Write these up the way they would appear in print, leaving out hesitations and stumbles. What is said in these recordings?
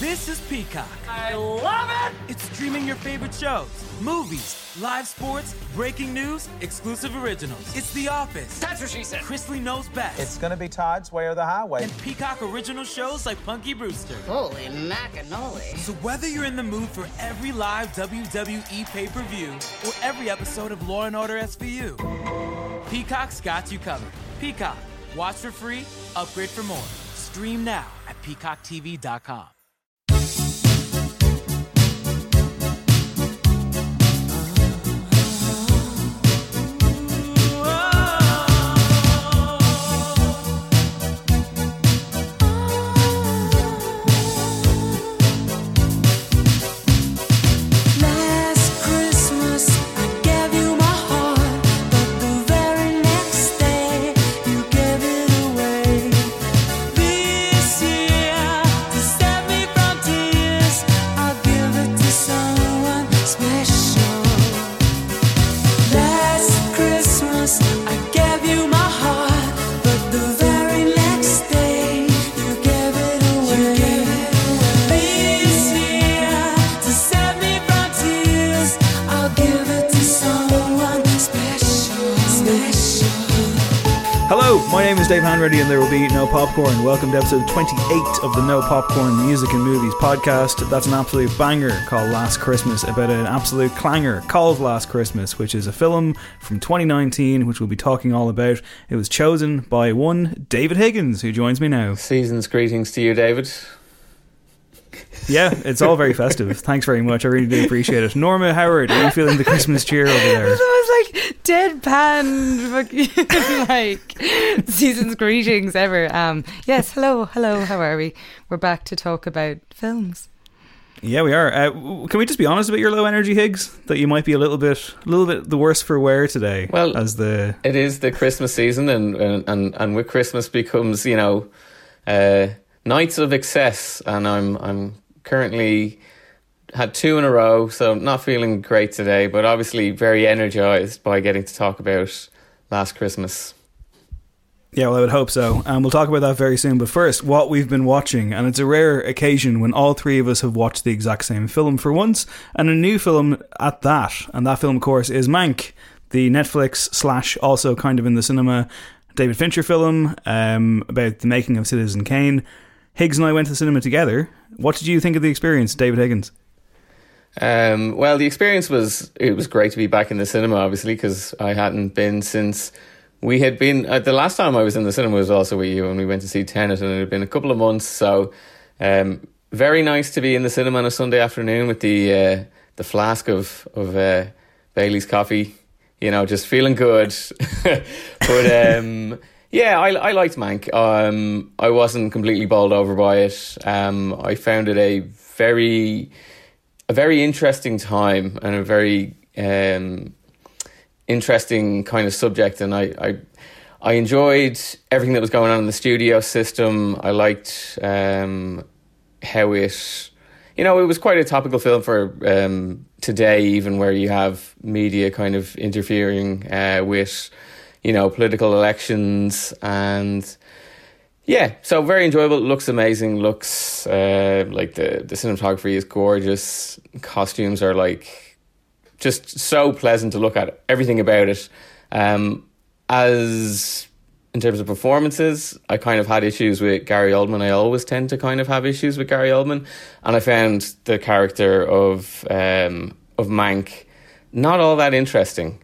This is Peacock. I love it! It's streaming your favorite shows, movies, live sports, breaking news, exclusive originals. It's The Office. That's what she said. Chrisley Knows Best. It's gonna be Todd's Way or the Highway. And Peacock original shows like Punky Brewster. Holy macanoli. So whether you're in the mood for every live WWE pay-per-view or every episode of Law & Order SVU, Peacock's got you covered. Peacock. Watch for free. Upgrade for more. Stream now at peacocktv.com. And there will be No Popcorn. Welcome to episode 28 of the No Popcorn Music and Movies podcast. That's an absolute banger called Last Christmas, about an absolute clanger called Last Christmas, which is a film from 2019, which we'll be talking all about. It was chosen by one David Higgins, who joins me now. Season's greetings to you, David. Yeah, it's all very festive. Thanks very much. I really do appreciate it. Norma Howard, are you feeling the Christmas cheer over there? Deadpan, like season's greetings ever. Yes, hello, how are we? We're back to talk about films. Yeah, we are. Can we just be honest about your low energy, Higgs? That you might be a little bit the worse for wear today. Well, it is the Christmas season, and with Christmas becomes, you know, nights of excess, and I'm currently had two in a row, so not feeling great today, but obviously very energised by getting to talk about Last Christmas. Yeah, well, I would hope so. And we'll talk about that very soon. But first, what we've been watching. And it's a rare occasion when all three of us have watched the exact same film for once, and a new film at that. And that film, of course, is Mank, the Netflix / also kind of in the cinema David Fincher film about the making of Citizen Kane. Higgs and I went to the cinema together. What did you think of the experience, David Higgins? Well, the experience was great to be back in the cinema, obviously, because I hadn't been since we had been. The last time I was in the cinema was also with you, and we went to see Tenet, and it had been a couple of months. So, very nice to be in the cinema on a Sunday afternoon with the flask of Bailey's coffee. You know, just feeling good. But yeah, I liked Mank. I wasn't completely bowled over by it. I found it a very interesting time and a very interesting kind of subject, and I I enjoyed everything that was going on in the studio system. I liked how it, you know, it was quite a topical film for today, even where you have media kind of interfering with, you know, political elections. And yeah, so very enjoyable. Looks amazing. Looks like the cinematography is gorgeous. Costumes are like just so pleasant to look at. Everything about it. As in terms of performances, I kind of had issues with Gary Oldman. I always tend to kind of have issues with Gary Oldman, and I found the character of Mank not all that interesting.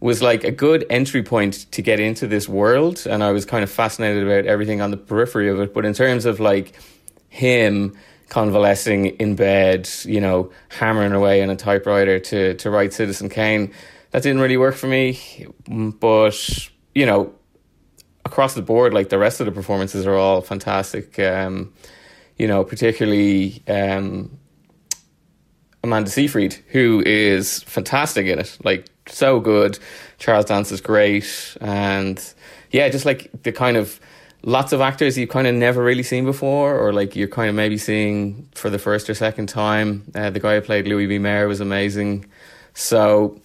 Was like a good entry point to get into this world, and I was kind of fascinated about everything on the periphery of it. But in terms of like him convalescing in bed, you know, hammering away on a typewriter to write Citizen Kane, that didn't really work for me. But, you know, across the board, like the rest of the performances are all fantastic. You know, particularly Amanda Seyfried, who is fantastic in it. Like, so good. Charles Dance is great. And yeah, just like the kind of lots of actors you've kind of never really seen before, or like you're kind of maybe seeing for the first or second time. The guy who played Louis B. Mayer was amazing. So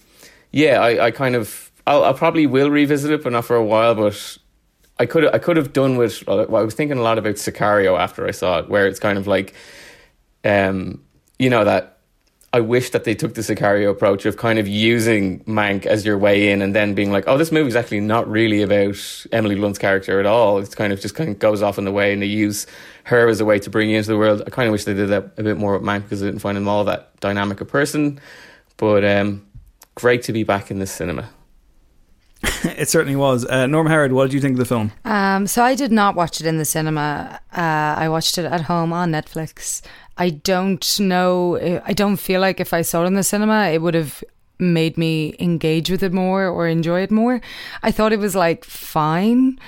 yeah, I probably will revisit it, but not for a while. But I could have done with, well, I was thinking a lot about Sicario after I saw it, where it's kind of like, you know, that I wish that they took the Sicario approach of kind of using Mank as your way in, and then being like, oh, this movie's actually not really about Emily Blunt's character at all. It's kind of goes off in the way, and they use her as a way to bring you into the world. I kind of wish they did that a bit more with Mank, because I didn't find him all that dynamic a person. But, great to be back in the cinema. It certainly was. Norma Howard, what did you think of the film? So I did not watch it in the cinema. I watched it at home on Netflix. I don't know. I don't feel like if I saw it in the cinema, it would have made me engage with it more or enjoy it more. I thought it was like fine.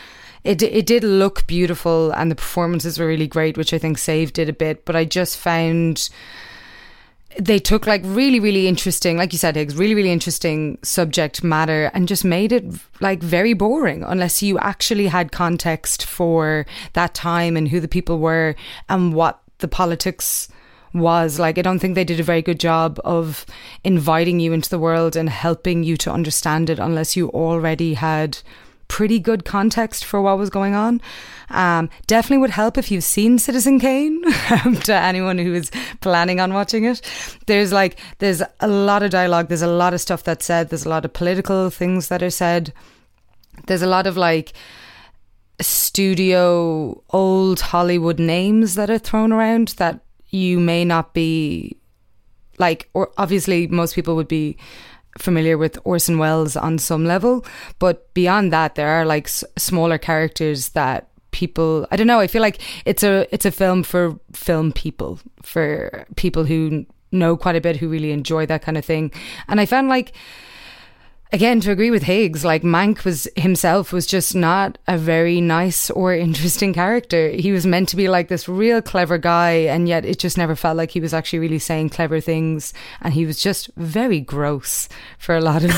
It did look beautiful, and the performances were really great, which I think saved it a bit. But I just found they took like really, really interesting, like you said, Higgs, really, really interesting subject matter, and just made it like very boring unless you actually had context for that time and who the people were and what the politics was. Like, I don't think they did a very good job of inviting you into the world and helping you to understand it unless you already had pretty good context for what was going on. Definitely would help if you've seen Citizen Kane to anyone who is planning on watching it. There's a lot of dialogue. There's a lot of stuff that's said. There's a lot of political things that are said. There's a lot of like studio old Hollywood names that are thrown around that you may not be like, or obviously most people would be familiar with Orson Welles on some level, but beyond that there are like smaller characters that people, I don't know, I feel like it's a film for film people, for people who know quite a bit, who really enjoy that kind of thing. And I found, like, again, to agree with Higgs, like Mank was just not a very nice or interesting character. He was meant to be like this real clever guy, and yet it just never felt like he was actually really saying clever things. And he was just very gross for a lot of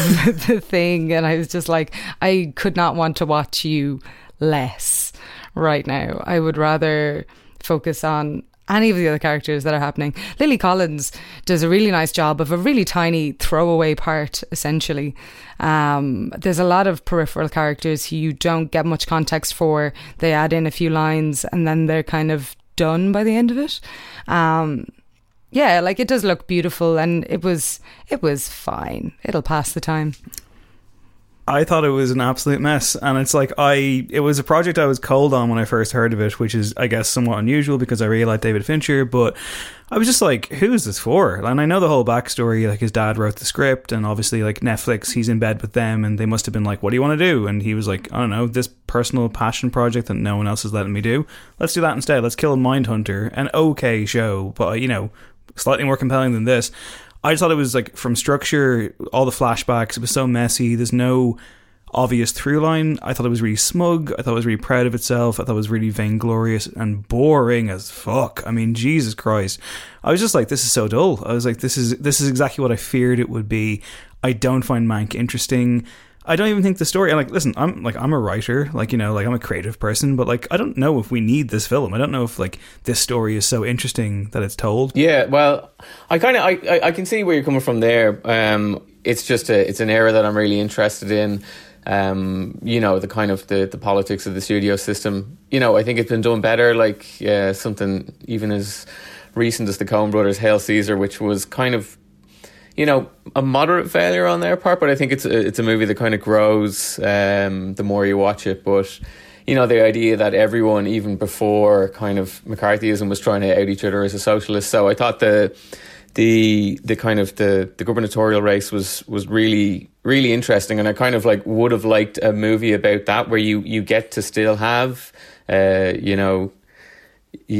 the thing. And I was just like, I could not want to watch you less right now. I would rather focus on any of the other characters that are happening. Lily Collins does a really nice job of a really tiny throwaway part, essentially. There's a lot of peripheral characters who you don't get much context for. They add in a few lines and then they're kind of done by the end of it. Yeah, like it does look beautiful, and it was fine. It'll pass the time. I thought it was an absolute mess, and it's like it was a project I was cold on when I first heard of it, which is, I guess, somewhat unusual because I really like David Fincher, but I was just like, who is this for? And I know the whole backstory, like his dad wrote the script, and obviously like Netflix, he's in bed with them, and they must have been like, what do you want to do? And he was like, I don't know, this personal passion project that no one else is letting me do. Let's do that instead. Let's kill Mindhunter, an okay show, but, you know, slightly more compelling than this. I just thought it was like, from structure, all the flashbacks, it was so messy. There's no obvious through line. I thought it was really smug. I thought it was really proud of itself. I thought it was really vainglorious and boring as fuck. I mean, Jesus Christ. I was just like, this is so dull. I was like, this is exactly what I feared it would be. I don't find Mank interesting. I don't even think the story. I'm a writer, I'm a creative person, but I don't know if we need this film. I don't know if this story is so interesting that it's told. Yeah, well, I can see where you're coming from there. It's an era that I'm really interested in. The kind of the politics of the studio system. I think it's been done better. Something even as recent as the Coen Brothers' Hail Caesar, which was kind of, a moderate failure on their part, but I think it's a movie that kind of grows the more you watch it. But the idea that everyone, even before kind of McCarthyism, was trying to out each other as a socialist. So I thought the kind of the gubernatorial race was really, really interesting, and I kind of would have liked a movie about that, where you get to still have you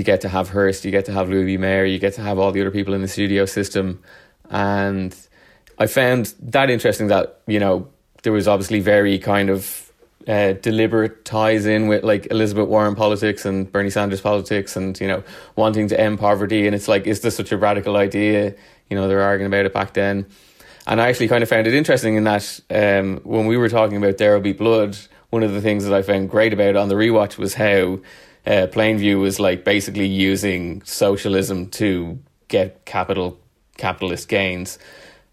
get to have Hearst, you get to have Louis B. Mayer, you get to have all the other people in the studio system. And I found that interesting that, there was obviously very kind of deliberate ties in with Elizabeth Warren politics and Bernie Sanders politics and, wanting to end poverty. And it's is this such a radical idea? They're arguing about it back then. And I actually kind of found it interesting in that when we were talking about There Will Be Blood, one of the things that I found great about it on the rewatch was how Plainview was basically using socialism to get capitalist gains,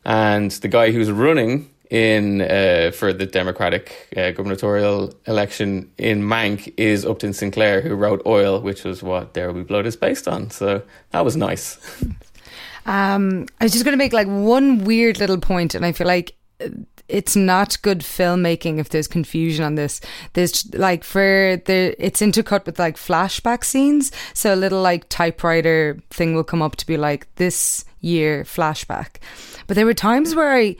and the guy who's running in for the Democratic gubernatorial election in Mank is Upton Sinclair, who wrote Oil, which was what There Will Be Blood is based on. So that was nice. I was just going to make one weird little point, and I feel it's not good filmmaking if there's confusion on this. There's it's intercut with flashback scenes, so a little typewriter thing will come up to be this year flashback. But there were times where I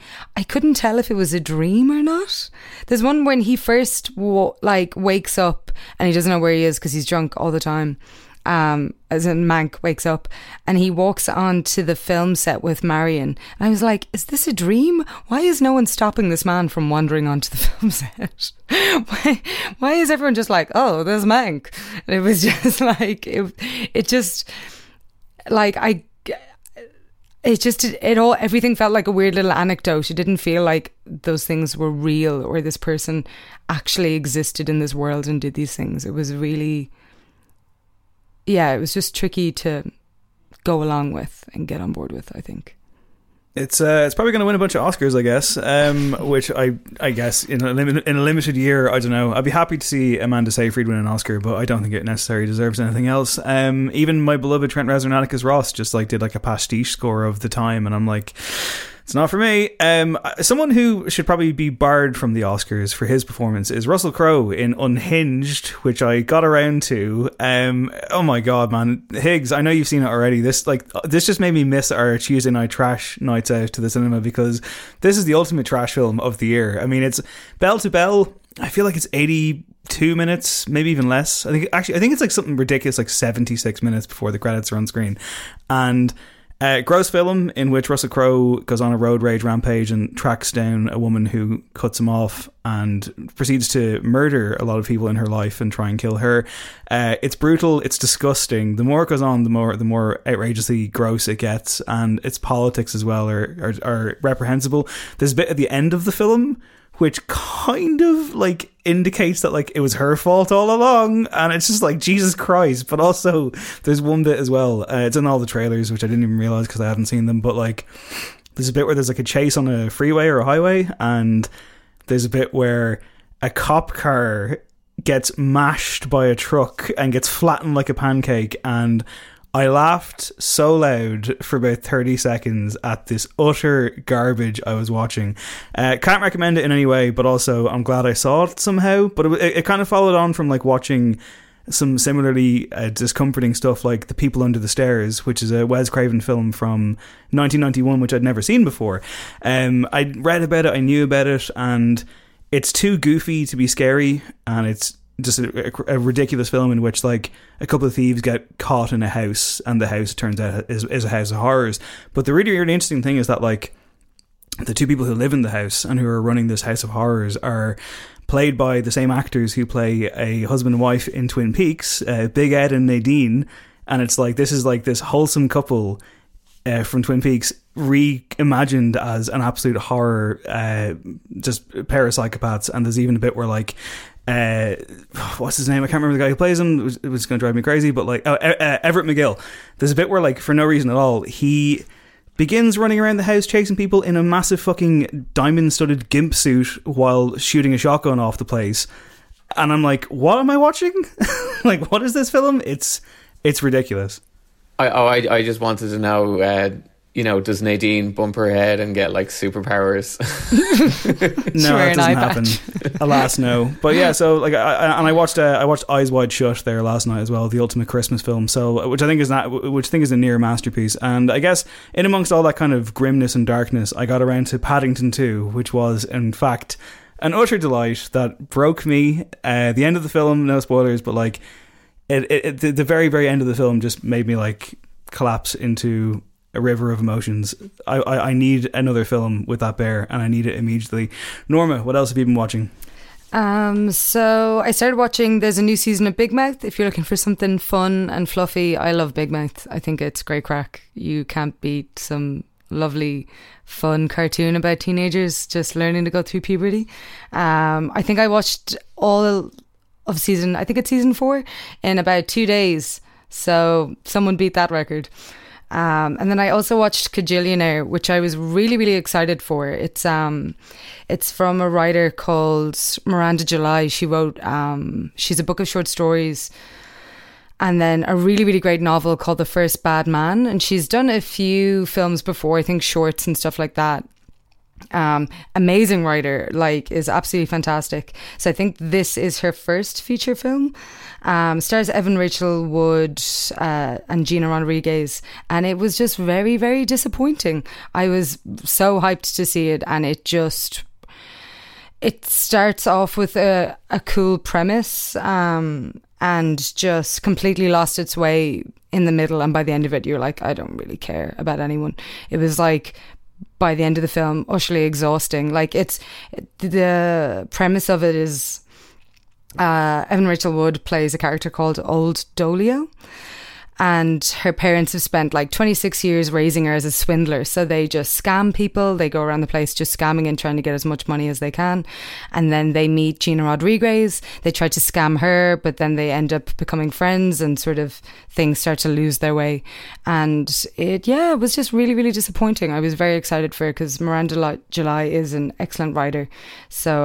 couldn't tell if it was a dream or not. There's one when he first wakes up and he doesn't know where he is because he's drunk all the time. As in Mank wakes up and he walks onto the film set with Marion. And I was is this a dream? Why is no one stopping this man from wandering onto the film set? Why is everyone just oh, there's Mank? And it was just everything felt like a weird little anecdote. It didn't feel like those things were real or this person actually existed in this world and did these things. It was really... yeah, it was just tricky to go along with and get on board with, I think. It's probably going to win a bunch of Oscars, I guess, which I guess in a limited year, I don't know. I'd be happy to see Amanda Seyfried win an Oscar, but I don't think it necessarily deserves anything else. Even my beloved Trent Reznor and Atticus Ross just did a pastiche score of the time, and I'm like... it's not for me. Someone who should probably be barred from the Oscars for his performance is Russell Crowe in Unhinged, which I got around to. Oh my God, man. Higgs, I know you've seen it already. This just made me miss our Tuesday night trash nights out to the cinema, because this is the ultimate trash film of the year. I mean, it's bell to bell. I feel it's 82 minutes, maybe even less. I think it's something ridiculous, 76 minutes before the credits are on screen. And... gross film in which Russell Crowe goes on a road rage rampage and tracks down a woman who cuts him off and proceeds to murder a lot of people in her life and try and kill her. It's brutal, it's disgusting. The more it goes on, the more outrageously gross it gets, and its politics as well are reprehensible. There's a bit at the end of the film which kind of indicates that it was her fault all along, and it's just Jesus Christ. But also there's one bit as well, it's in all the trailers, which I didn't even realise because I hadn't seen them, but there's a bit where there's a chase on a freeway or a highway, and there's a bit where a cop car gets mashed by a truck and gets flattened like a pancake, and I laughed so loud for about 30 seconds at this utter garbage I was watching. Can't recommend it in any way, but also I'm glad I saw it somehow. But it kind of followed on from watching some similarly discomforting stuff like The People Under the Stairs, which is a Wes Craven film from 1991, which I'd never seen before. I read about it, I knew about it, and it's too goofy to be scary, and it's just a ridiculous film in which a couple of thieves get caught in a house, and the house turns out is a house of horrors. But the really, really interesting thing is that the two people who live in the house and who are running this house of horrors are played by the same actors who play a husband and wife in Twin Peaks, Big Ed and Nadine. And it's this is this wholesome couple from Twin Peaks reimagined as an absolute horror, just pair of psychopaths. And there's even a bit where like, what's his name? I can't remember the guy who plays him. It was going to drive me crazy, but like Everett McGill. There's a bit where like for no reason at all, he begins running around the house chasing people in a massive fucking diamond-studded gimp suit while shooting a shotgun off the place. And I'm like, what am I watching? Like, what is this film? It's ridiculous. I just wanted to know, does Nadine bump her head and get like superpowers? No, that doesn't happen. Alas, no. But yeah, so like, I watched Eyes Wide Shut there last night as well, the ultimate Christmas film. So, which I think is a near masterpiece. And I guess in amongst all that kind of grimness and darkness, I got around to Paddington 2, which was in fact an utter delight that broke me. The end of the film, no spoilers, but like the very very end of the film just made me like collapse into a river of emotions. I need another film with that bear, and I need it immediately. Norma, what else have you been watching? So I started watching, there's a new season of Big Mouth. If you're looking for something fun and fluffy, I love Big Mouth. I think it's great crack. You can't beat some lovely fun cartoon about teenagers just learning to go through puberty. I think I watched all of season, I think it's season 4, in about 2 days, so someone beat that record. And then I also watched Kajillionaire, which I was really, really excited for. It's from a writer called Miranda July. She wrote, she's a book of short stories, and then a really, really great novel called The First Bad Man. And she's done a few films before, I think shorts and stuff like that. Amazing writer, like, is absolutely fantastic. So I think this is her first feature film. Stars Evan Rachel Wood and Gina Rodriguez, and it was just very, very disappointing. I was so hyped to see it, and it starts off with a cool premise and just completely lost its way in the middle, and by the end of it you're like, I don't really care about anyone. It was like, by the end of the film, utterly exhausting. Like, the premise of it is Evan Rachel Wood plays a character called Old Dolio, and her parents have spent like 26 years raising her as a swindler. So they just scam people. They go around the place just scamming and trying to get as much money as they can. And then they meet Gina Rodriguez. They try to scam her, but then they end up becoming friends, and sort of things start to lose their way. And it was just really, really disappointing. I was very excited for it because Miranda July is an excellent writer. So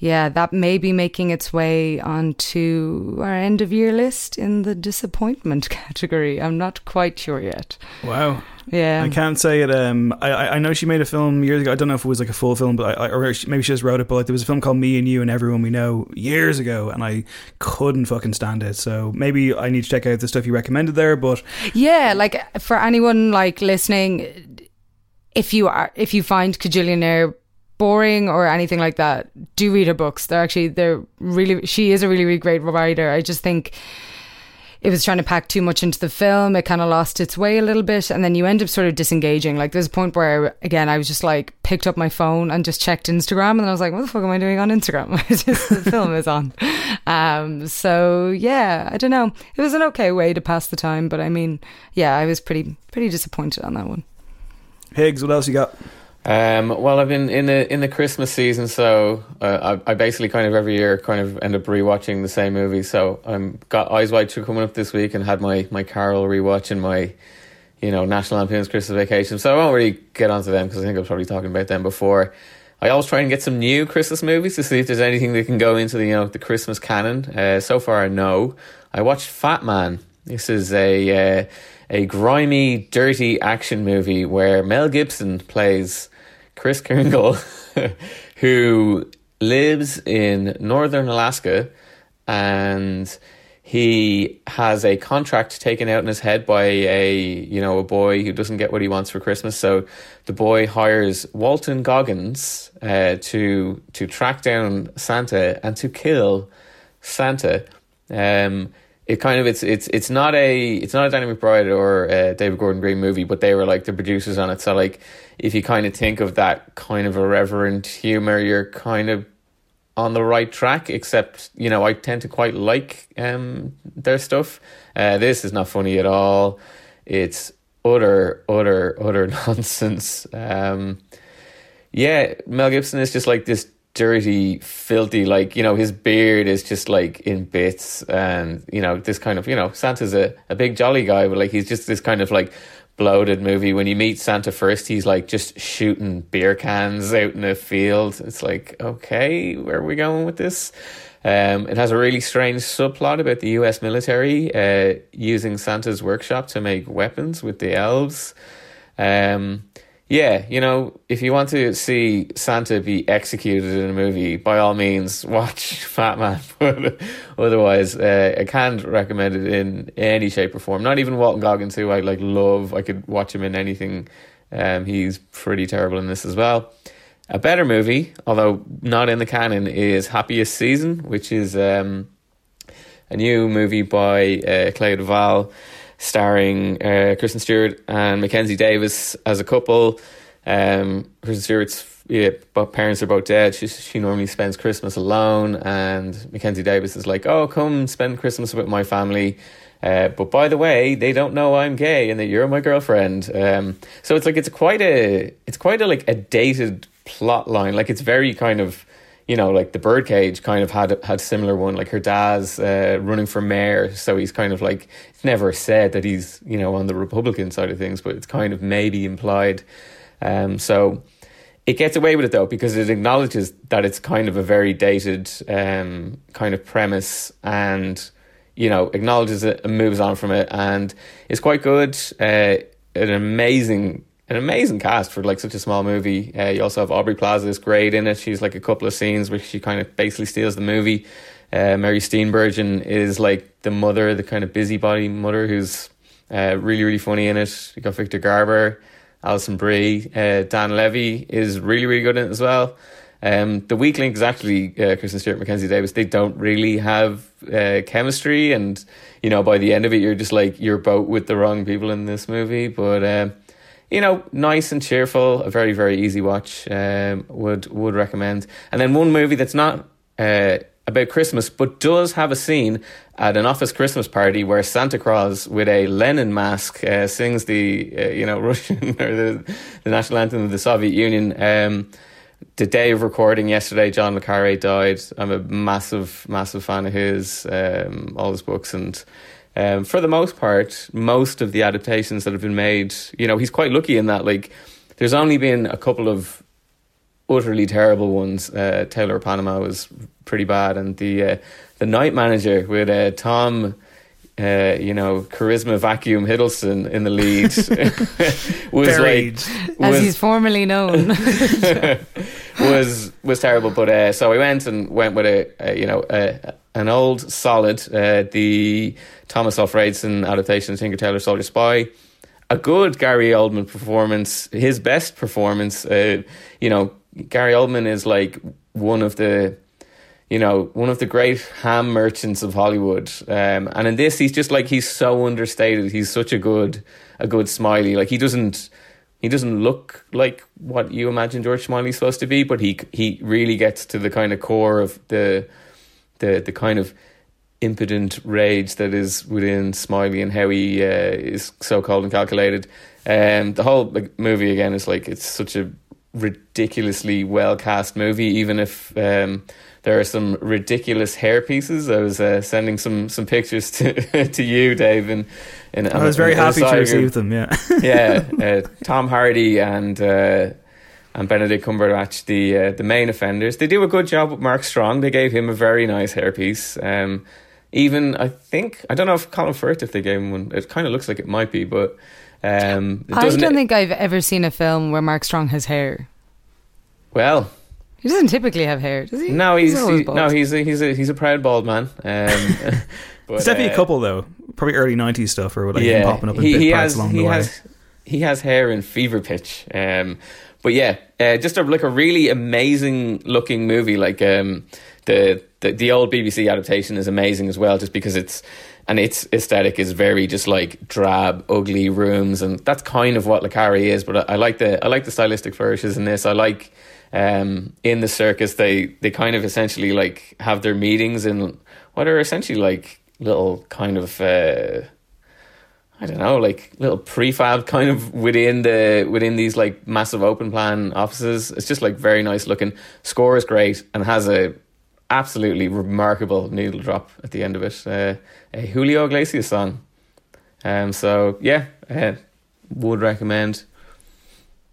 that may be making its way onto our end of year list in the disappointment category. I'm not quite sure yet. Wow. Yeah. I can't say it. I know she made a film years ago. I don't know if it was like a full film, but or maybe she just wrote it. But like, there was a film called Me and You and Everyone We Know years ago, and I couldn't fucking stand it. So maybe I need to check out the stuff you recommended there. But yeah, like for anyone like listening, if you find Kajillionaire boring or anything like that, do read her books. She is a really, really great writer. I just think it was trying to pack too much into the film. It kind of lost its way a little bit, and then you end up sort of disengaging. Like, there's a point where, again, I was just like, picked up my phone and just checked Instagram, and I was like, what the fuck am I doing on Instagram? The film is on. So yeah, I don't know, it was an okay way to pass the time, but I mean, yeah, I was pretty disappointed on that one. Higgs, what else you got? Well, I've been in the Christmas season, so I basically kind of every year kind of end up rewatching the same movie. So I'm got Eyes Wide Shut coming up this week, and had my Carol rewatch and my, National Lampoon's Christmas Vacation. So I won't really get onto them because I think I was probably talking about them before. I always try and get some new Christmas movies to see if there's anything that can go into the the Christmas canon. So far, no. I watched Fat Man. This is a grimy, dirty action movie where Mel Gibson plays Chris Kringle, who lives in northern Alaska, and he has a contract taken out in his head by a boy who doesn't get what he wants for Christmas. So the boy hires Walton Goggins to track down Santa and to kill Santa. It kind of it's not a Danny McBride or a David Gordon Green movie, but they were like the producers on it. So like, if you kind of think of that kind of irreverent humor, you're kind of on the right track. Except I tend to quite like their stuff. This is not funny at all. It's utter nonsense. Yeah, Mel Gibson is just like this dirty, filthy, like, you know, his beard is just like in bits, and, you know, this kind of, you know, Santa's a big jolly guy, but like he's just this kind of like bloated movie. When you meet Santa first, he's like just shooting beer cans out in a field. It's like, okay, where are we going with this? It has a really strange subplot about the US military using Santa's workshop to make weapons with the elves. Yeah, you know, if you want to see Santa be executed in a movie, by all means, watch Fat Man. But otherwise, I can't recommend it in any shape or form. Not even Walton Goggins, who I like love. I could watch him in anything. He's pretty terrible in this as well. A better movie, although not in the canon, is Happiest Season, which is a new movie by Claire Duval, starring Kristen Stewart and Mackenzie Davis as a couple. Kristen Stewart's parents are both dead. She normally spends Christmas alone, and Mackenzie Davis is like, oh, come spend Christmas with my family, but by the way, they don't know I'm gay and that you're my girlfriend. So it's like it's quite a like a dated plot line. Like, it's very kind of, you know, like The Birdcage kind of had similar one, like her dad's running for mayor, so he's kind of like, it's never said that he's, you know, on the Republican side of things, but it's kind of maybe implied. So it gets away with it though, because it acknowledges that it's kind of a very dated kind of premise, and, you know, acknowledges it and moves on from it, and it's quite good. An amazing cast for like such a small movie. You also have Aubrey Plaza is great in it. She's like a couple of scenes where she kind of basically steals the movie. Mary Steenburgen is like the mother, the kind of busybody mother who's really, really funny in it. You got Victor Garber, Alison Brie, Dan Levy is really, really good in it as well. The weak link is actually Kristen Stewart, Mackenzie Davis. They don't really have chemistry, and, you know, by the end of it, you're just like, you're both with the wrong people in this movie, but. You know, nice and cheerful, a very, very easy watch. Would recommend. And then one movie that's not about Christmas, but does have a scene at an office Christmas party where Santa Claus with a Lenin mask sings the Russian or the national anthem of the Soviet Union. The day of recording yesterday, John le Carré died. I'm a massive fan of his, all his books, and. For the most part, most of the adaptations that have been made, you know, he's quite lucky in that, like, there's only been a couple of utterly terrible ones. Taylor of Panama was pretty bad, and the Night Manager with Tom, charisma vacuum Hiddleston in the lead was buried. As he's formerly known. was terrible, but so I went with an old solid, the Thomas Alfredson adaptation, Tinker Tailor Soldier Spy. A good Gary Oldman performance, his best performance. Gary Oldman is like one of the great ham merchants of Hollywood. And in this, he's just like, he's so understated. He's such a good Smiley. Like, he doesn't look like what you imagine George Smiley's supposed to be, but he really gets to the kind of core of the kind of impudent rage that is within Smiley, and how he is so cold and calculated. The whole movie again is like, it's such a ridiculously well cast movie, even if there are some ridiculous hair pieces. I was sending some pictures to you, Dave, and I was very happy to receive them. Yeah, yeah. Tom Hardy and Benedict Cumberbatch, the main offenders. They do a good job with Mark Strong. They gave him a very nice hairpiece. Even, I think, I don't know if Colin Firth, if they gave him one. It kind of looks like it might be, but... I don't think I've ever seen a film where Mark Strong has hair. Well... He doesn't typically have hair, does he? No, he's a proud bald man. But, it's definitely a couple, though. Probably early 90s stuff, or like him popping up in bit parts along the way. He has hair in Fever Pitch. But yeah, just a really amazing looking movie. Like the old BBC adaptation is amazing as well, just because its aesthetic is very just like drab, ugly rooms, and that's kind of what le Carré is. But I like the stylistic flourishes in this. I like in the circus they kind of essentially like have their meetings in what are essentially like little kind of I don't know, like little prefab kind of within these like massive open plan offices. It's just like very nice looking. Score is great and has a absolutely remarkable needle drop at the end of it. A Julio Iglesias song. Would recommend.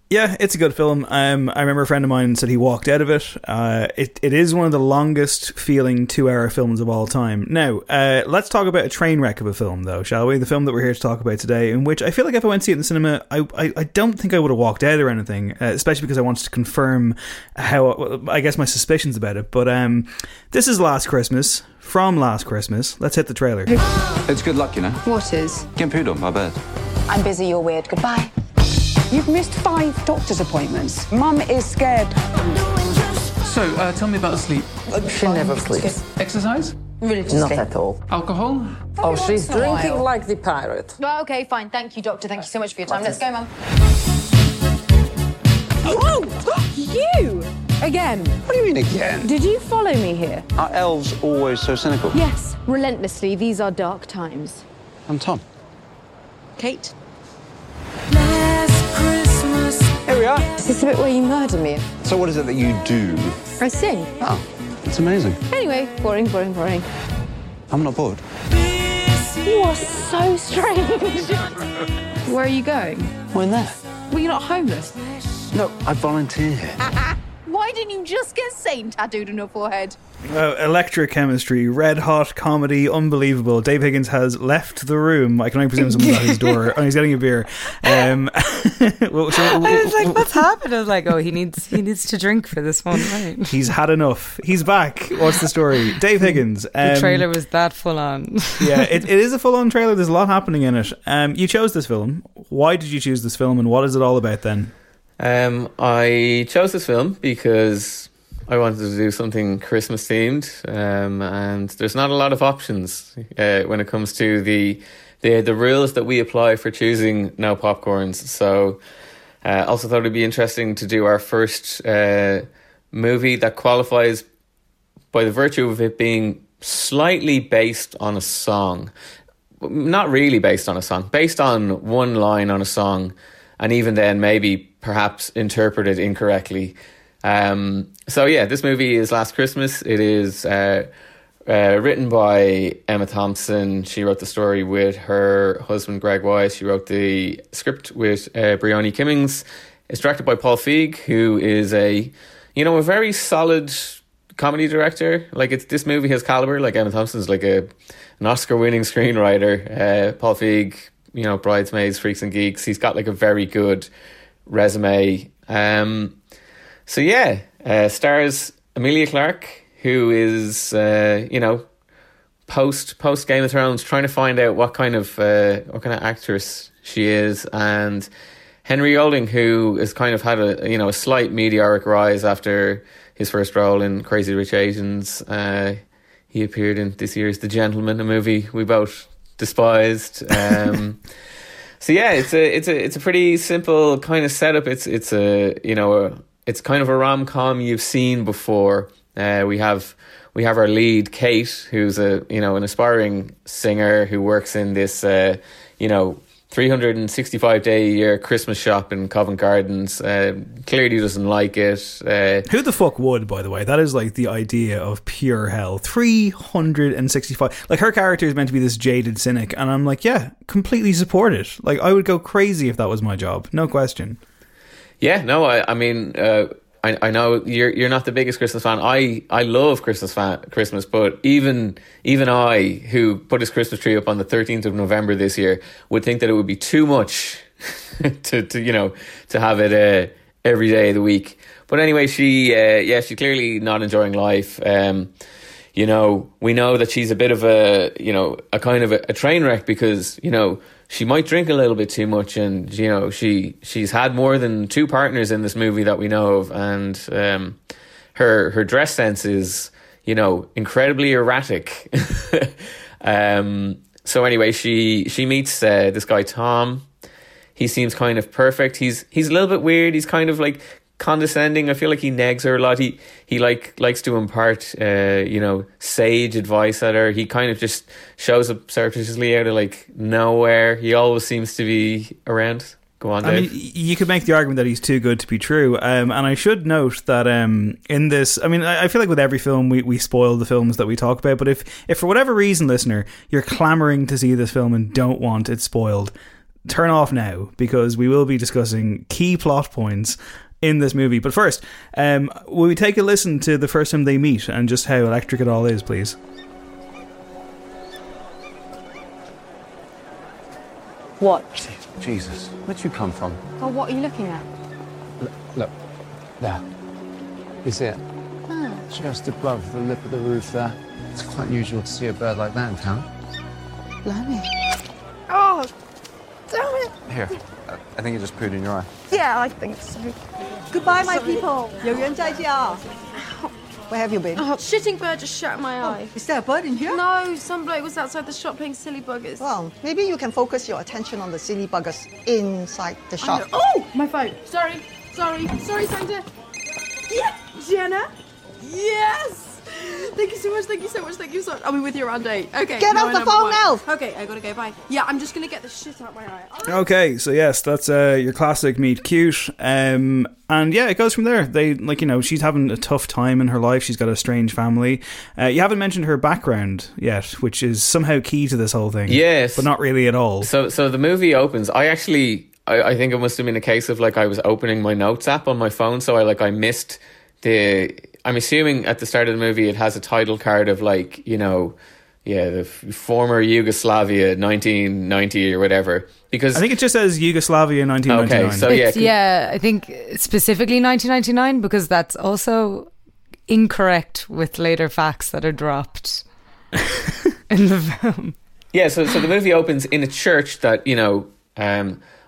Yeah, it's a good film. I remember a friend of mine said he walked out of it. It is one of the longest feeling 2-hour films of all time. Now, let's talk about a train wreck of a film, though, shall we? The film that we're here to talk about today, in which I feel like if I went to see it in the cinema, I don't think I would have walked out or anything, especially because I wanted to confirm how, I guess, my suspicions about it. But this is Last Christmas, from Last Christmas. Let's hit the trailer. It's good luck, you know. What is? Gimpudo, my bad. I'm busy, you're weird. Goodbye. You've missed 5 doctor's appointments. Mum is scared. So, tell me about sleep. She never sleeps. Exercise? Religiously. Not at all. Alcohol? Oh, she's drinking like the pirate. Well, okay, fine. Thank you, doctor. Thank you so much for your time. Let's go, Mum. Oh, you! Again. What do you mean again? Did you follow me here? Are elves always so cynical? Yes, relentlessly. These are dark times. I'm Tom. Kate. Here we are. Is this the bit where you murder me? So what is it that you do? I sing. Oh, that's amazing. Anyway, boring. I'm not bored. You are so strange. Where are you going? We're in there. Well, you're not homeless. No, I volunteer here. Why didn't you just get Saint tattooed on your forehead? Electric chemistry, red hot comedy, unbelievable. Dave Higgins has left the room. I can only presume someone's at his door, and he's getting a beer. I was like, what's happened? I was like, oh, he needs to drink for this one, right? He's had enough. He's back. What's the story? Dave Higgins. The trailer was that full on. Yeah, it is a full on trailer. There's a lot happening in it. You chose this film. Why did you choose this film, and what is it all about then? I chose this film because I wanted to do something Christmas themed, and there's not a lot of options when it comes to the rules that we apply for choosing No Popcorns. So I also thought it'd be interesting to do our first movie that qualifies by the virtue of it being slightly based on a song. Not really based on a song, based on one line on a song, and even then maybe perhaps interpreted incorrectly. This movie is Last Christmas. It is written by Emma Thompson. She wrote the story with her husband, Greg Wise. She wrote the script with Briony Kimmings. It's directed by Paul Feig, who is a very solid comedy director. Like, this movie has caliber. Like, Emma Thompson's like an Oscar-winning screenwriter. Paul Feig, Bridesmaids, Freaks and Geeks. He's got like a very good resume. Stars Emilia Clarke, who is, post Game of Thrones, trying to find out what kind of actress she is, and Henry Golding, who has kind of had a slight meteoric rise after his first role in Crazy Rich Asians. He appeared in this year's The Gentleman, a movie we both despised. It's a pretty simple kind of setup. It's kind of a rom-com you've seen before. We have our lead, Kate, who's an aspiring singer who works in this 365-day-a-year Christmas shop in Covent Gardens. Clearly doesn't like it. Who the fuck would, by the way? That is like the idea of pure hell. 365. Like, her character is meant to be this jaded cynic, and I'm like, yeah, completely support it. Like, I would go crazy if that was my job. No question. Yeah, no, I mean, I know you're not the biggest Christmas fan. I love Christmas, but even I, who put his Christmas tree up on the 13th of November this year, would think that it would be too much to have it every day of the week. But anyway, she's clearly not enjoying life. We know that she's a bit of a kind of a train wreck because, she might drink a little bit too much, and she's had more than 2 partners in this movie that we know of, and her dress sense is incredibly erratic. She meets this guy Tom. He seems kind of perfect. He's a little bit weird. He's kind of like condescending. I feel like he nags her a lot. He likes to impart sage advice at her. He kind of just shows up surreptitiously out of like nowhere. He always seems to be around. Go on, Dave. I mean, you could make the argument that he's too good to be true. And I should note that in this, I mean, I feel like with every film we spoil the films that we talk about. But if for whatever reason, listener, you're clamoring to see this film and don't want it spoiled, turn off now, because we will be discussing key plot points in this movie. But first, will we take a listen to the first time they meet and just how electric it all is, please? What? Jesus, where'd you come from? Oh, what are you looking at? Look, there. You see it? Ah. Just above the lip of the roof there. It's quite unusual to see a bird like that in town. Blimey. Oh, damn it. Here, I think you just pooed in your eye. Yeah, I think so. Goodbye, my people. Where have you been? Oh, shitting bird just shot my eye. Is there a bird in here? No, some bloke was outside the shop playing silly buggers. Well, maybe you can focus your attention on the silly buggers inside the shop. Oh, my phone. Sorry, Santa. Yeah, Jenna. Yes. Thank you so much. I'll be with you around 8. Okay. Get off the phone now. Okay, I gotta go. Bye. Yeah, I'm just gonna get the shit out of my eye. Right. Okay, so yes, that's your classic meet cute. And yeah, it goes from there. They she's having a tough time in her life. She's got a strange family. You haven't mentioned her background yet, which is somehow key to this whole thing. Yes, but not really at all. So the movie opens. I think it must have been a case of I was opening my notes app on my phone, so I missed the. I'm assuming at the start of the movie it has a title card of the former Yugoslavia 1990 or whatever, because I think it just says Yugoslavia 1999. Okay, so I think specifically 1999, because that's also incorrect with later facts that are dropped in the film. Yeah, so the movie opens in a church that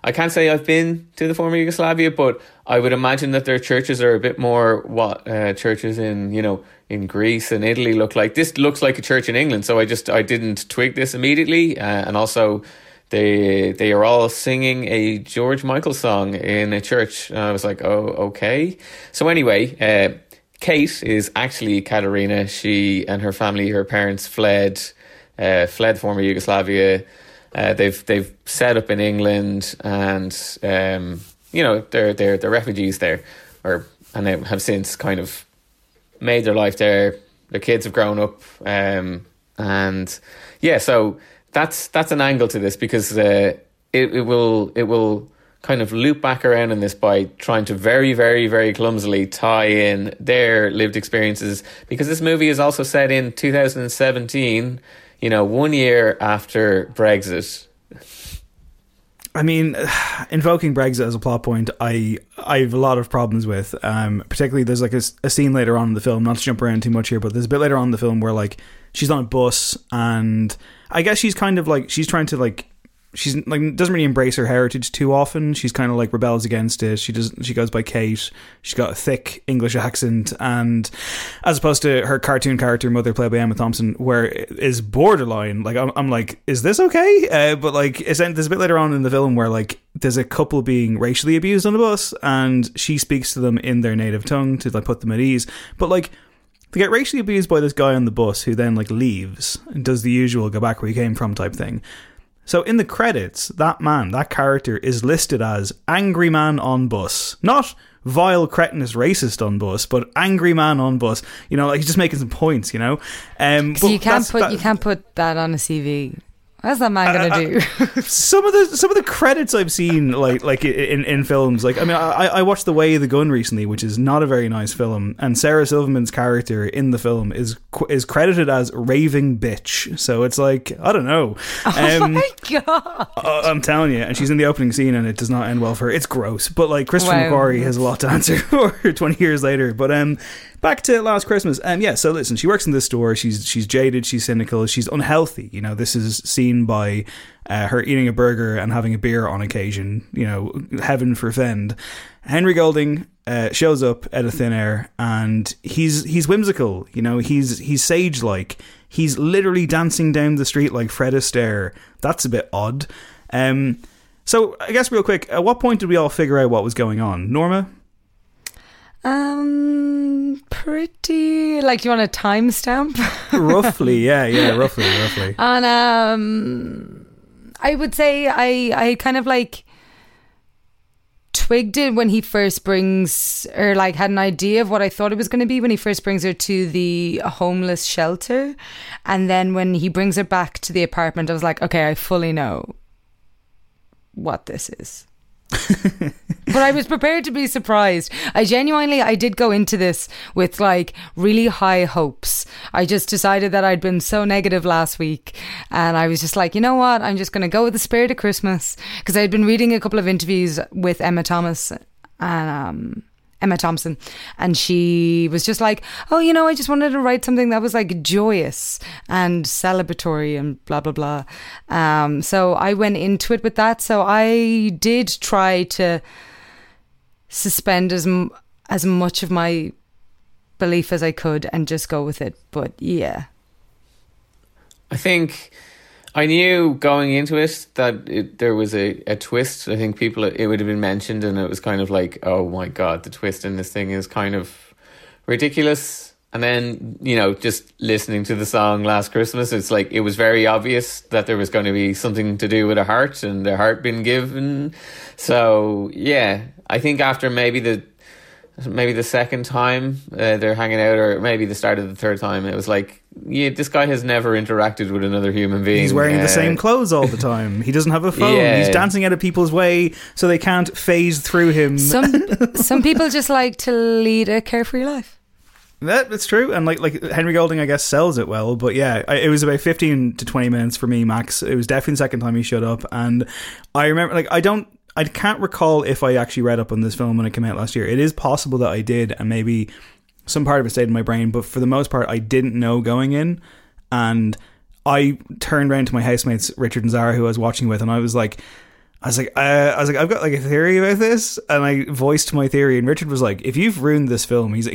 I can't say I've been to the former Yugoslavia, but I would imagine that their churches are a bit more what churches in Greece and Italy look like. This looks like a church in England, so I didn't twig this immediately. And also, they are all singing a George Michael song in a church. And I was like, oh, okay. So anyway, Kate is actually Katerina. She and her family, her parents fled former Yugoslavia. They've set up in England, and they're refugees there, and they have since kind of made their life there. Their kids have grown up, So that's an angle to this, because it will kind of loop back around in this by trying to very very very clumsily tie in their lived experiences, because this movie is also set in 2017. 1 year after Brexit. I mean, invoking Brexit as a plot point, I have a lot of problems with. Particularly, there's a scene later on in the film, not to jump around too much here, but there's a bit later on in the film where she's on a bus, and I guess she's kind of she's trying to she's doesn't really embrace her heritage too often. She's kind of rebels against it. She goes by Kate. She's got a thick English accent, and as opposed to her cartoon character mother played by Emma Thompson, where it is borderline. I'm like, is this okay? But there's a bit later on in the film where there's a couple being racially abused on the bus, and she speaks to them in their native tongue to put them at ease. But they get racially abused by this guy on the bus who then leaves and does the usual go back where you came from type thing. So in the credits, that character is listed as angry man on bus. Not vile, cretinous, racist on bus, but angry man on bus. He's just making some points, But you can't put that on a CV. What's that man gonna do? Some of the credits I've seen, in films, I watched The Way of the Gun recently, which is not a very nice film, and Sarah Silverman's character in the film is credited as raving bitch. So it's I don't know. Oh my god! I'm telling you, and she's in the opening scene, and it does not end well for her. It's gross, but Christopher McQuarrie has a lot to answer for 20 years later. But back to Last Christmas. So listen, she works in this store. She's jaded. She's cynical. She's unhealthy. This is seen by her eating a burger and having a beer on occasion. Heaven forfend. Henry Golding shows up out of thin air, and he's whimsical. He's sage like. He's literally dancing down the street like Fred Astaire. That's a bit odd. So I guess real quick, at what point did we all figure out what was going on, Norma? Pretty, like, you want a timestamp? roughly. And I would say I kind of like twigged it when he first brings, or like had an idea of what I thought it was going to be when he first brings her to the homeless shelter. And then when he brings her back to the apartment, I was like, okay, I fully know what this is. But I was prepared to be surprised. I did go into this with like really high hopes. I just decided that I'd been so negative last week, and I was just like, you know what, I'm just going to go with the spirit of Christmas, because I had been reading a couple of interviews with Emma Thompson, and she was just like, oh, you know, I just wanted to write something that was like joyous and celebratory and blah blah blah. So I went into it with that. So I did try to suspend as much of my belief as I could and just go with it. But yeah, I think I knew going into it that there was a twist. I think it would have been mentioned, and it was kind of like, oh my God, the twist in this thing is kind of ridiculous. And then, you know, just listening to the song Last Christmas, it's like it was very obvious that there was going to be something to do with a heart and the heart being given. So, yeah, I think after maybe the second time they're hanging out, or maybe the start of the third time, it was like, yeah, this guy has never interacted with another human being. He's wearing the same clothes all the time. He doesn't have a phone. Yeah. He's dancing out of people's way so they can't phase through him. Some people just like to lead a carefree life. That's true. And like Henry Golding, I guess, sells it well. But yeah, it was about 15 to 20 minutes for me, max. It was definitely the second time he showed up. And I remember, like, I can't recall if I actually read up on this film when it came out last year. It is possible that I did, and maybe some part of it stayed in my brain, but for the most part, I didn't know going in. And I turned around to my housemates, Richard and Zara, who I was watching with, and I was like, I've got like a theory about this, and I voiced my theory, and Richard was like, "If you've ruined this film," he's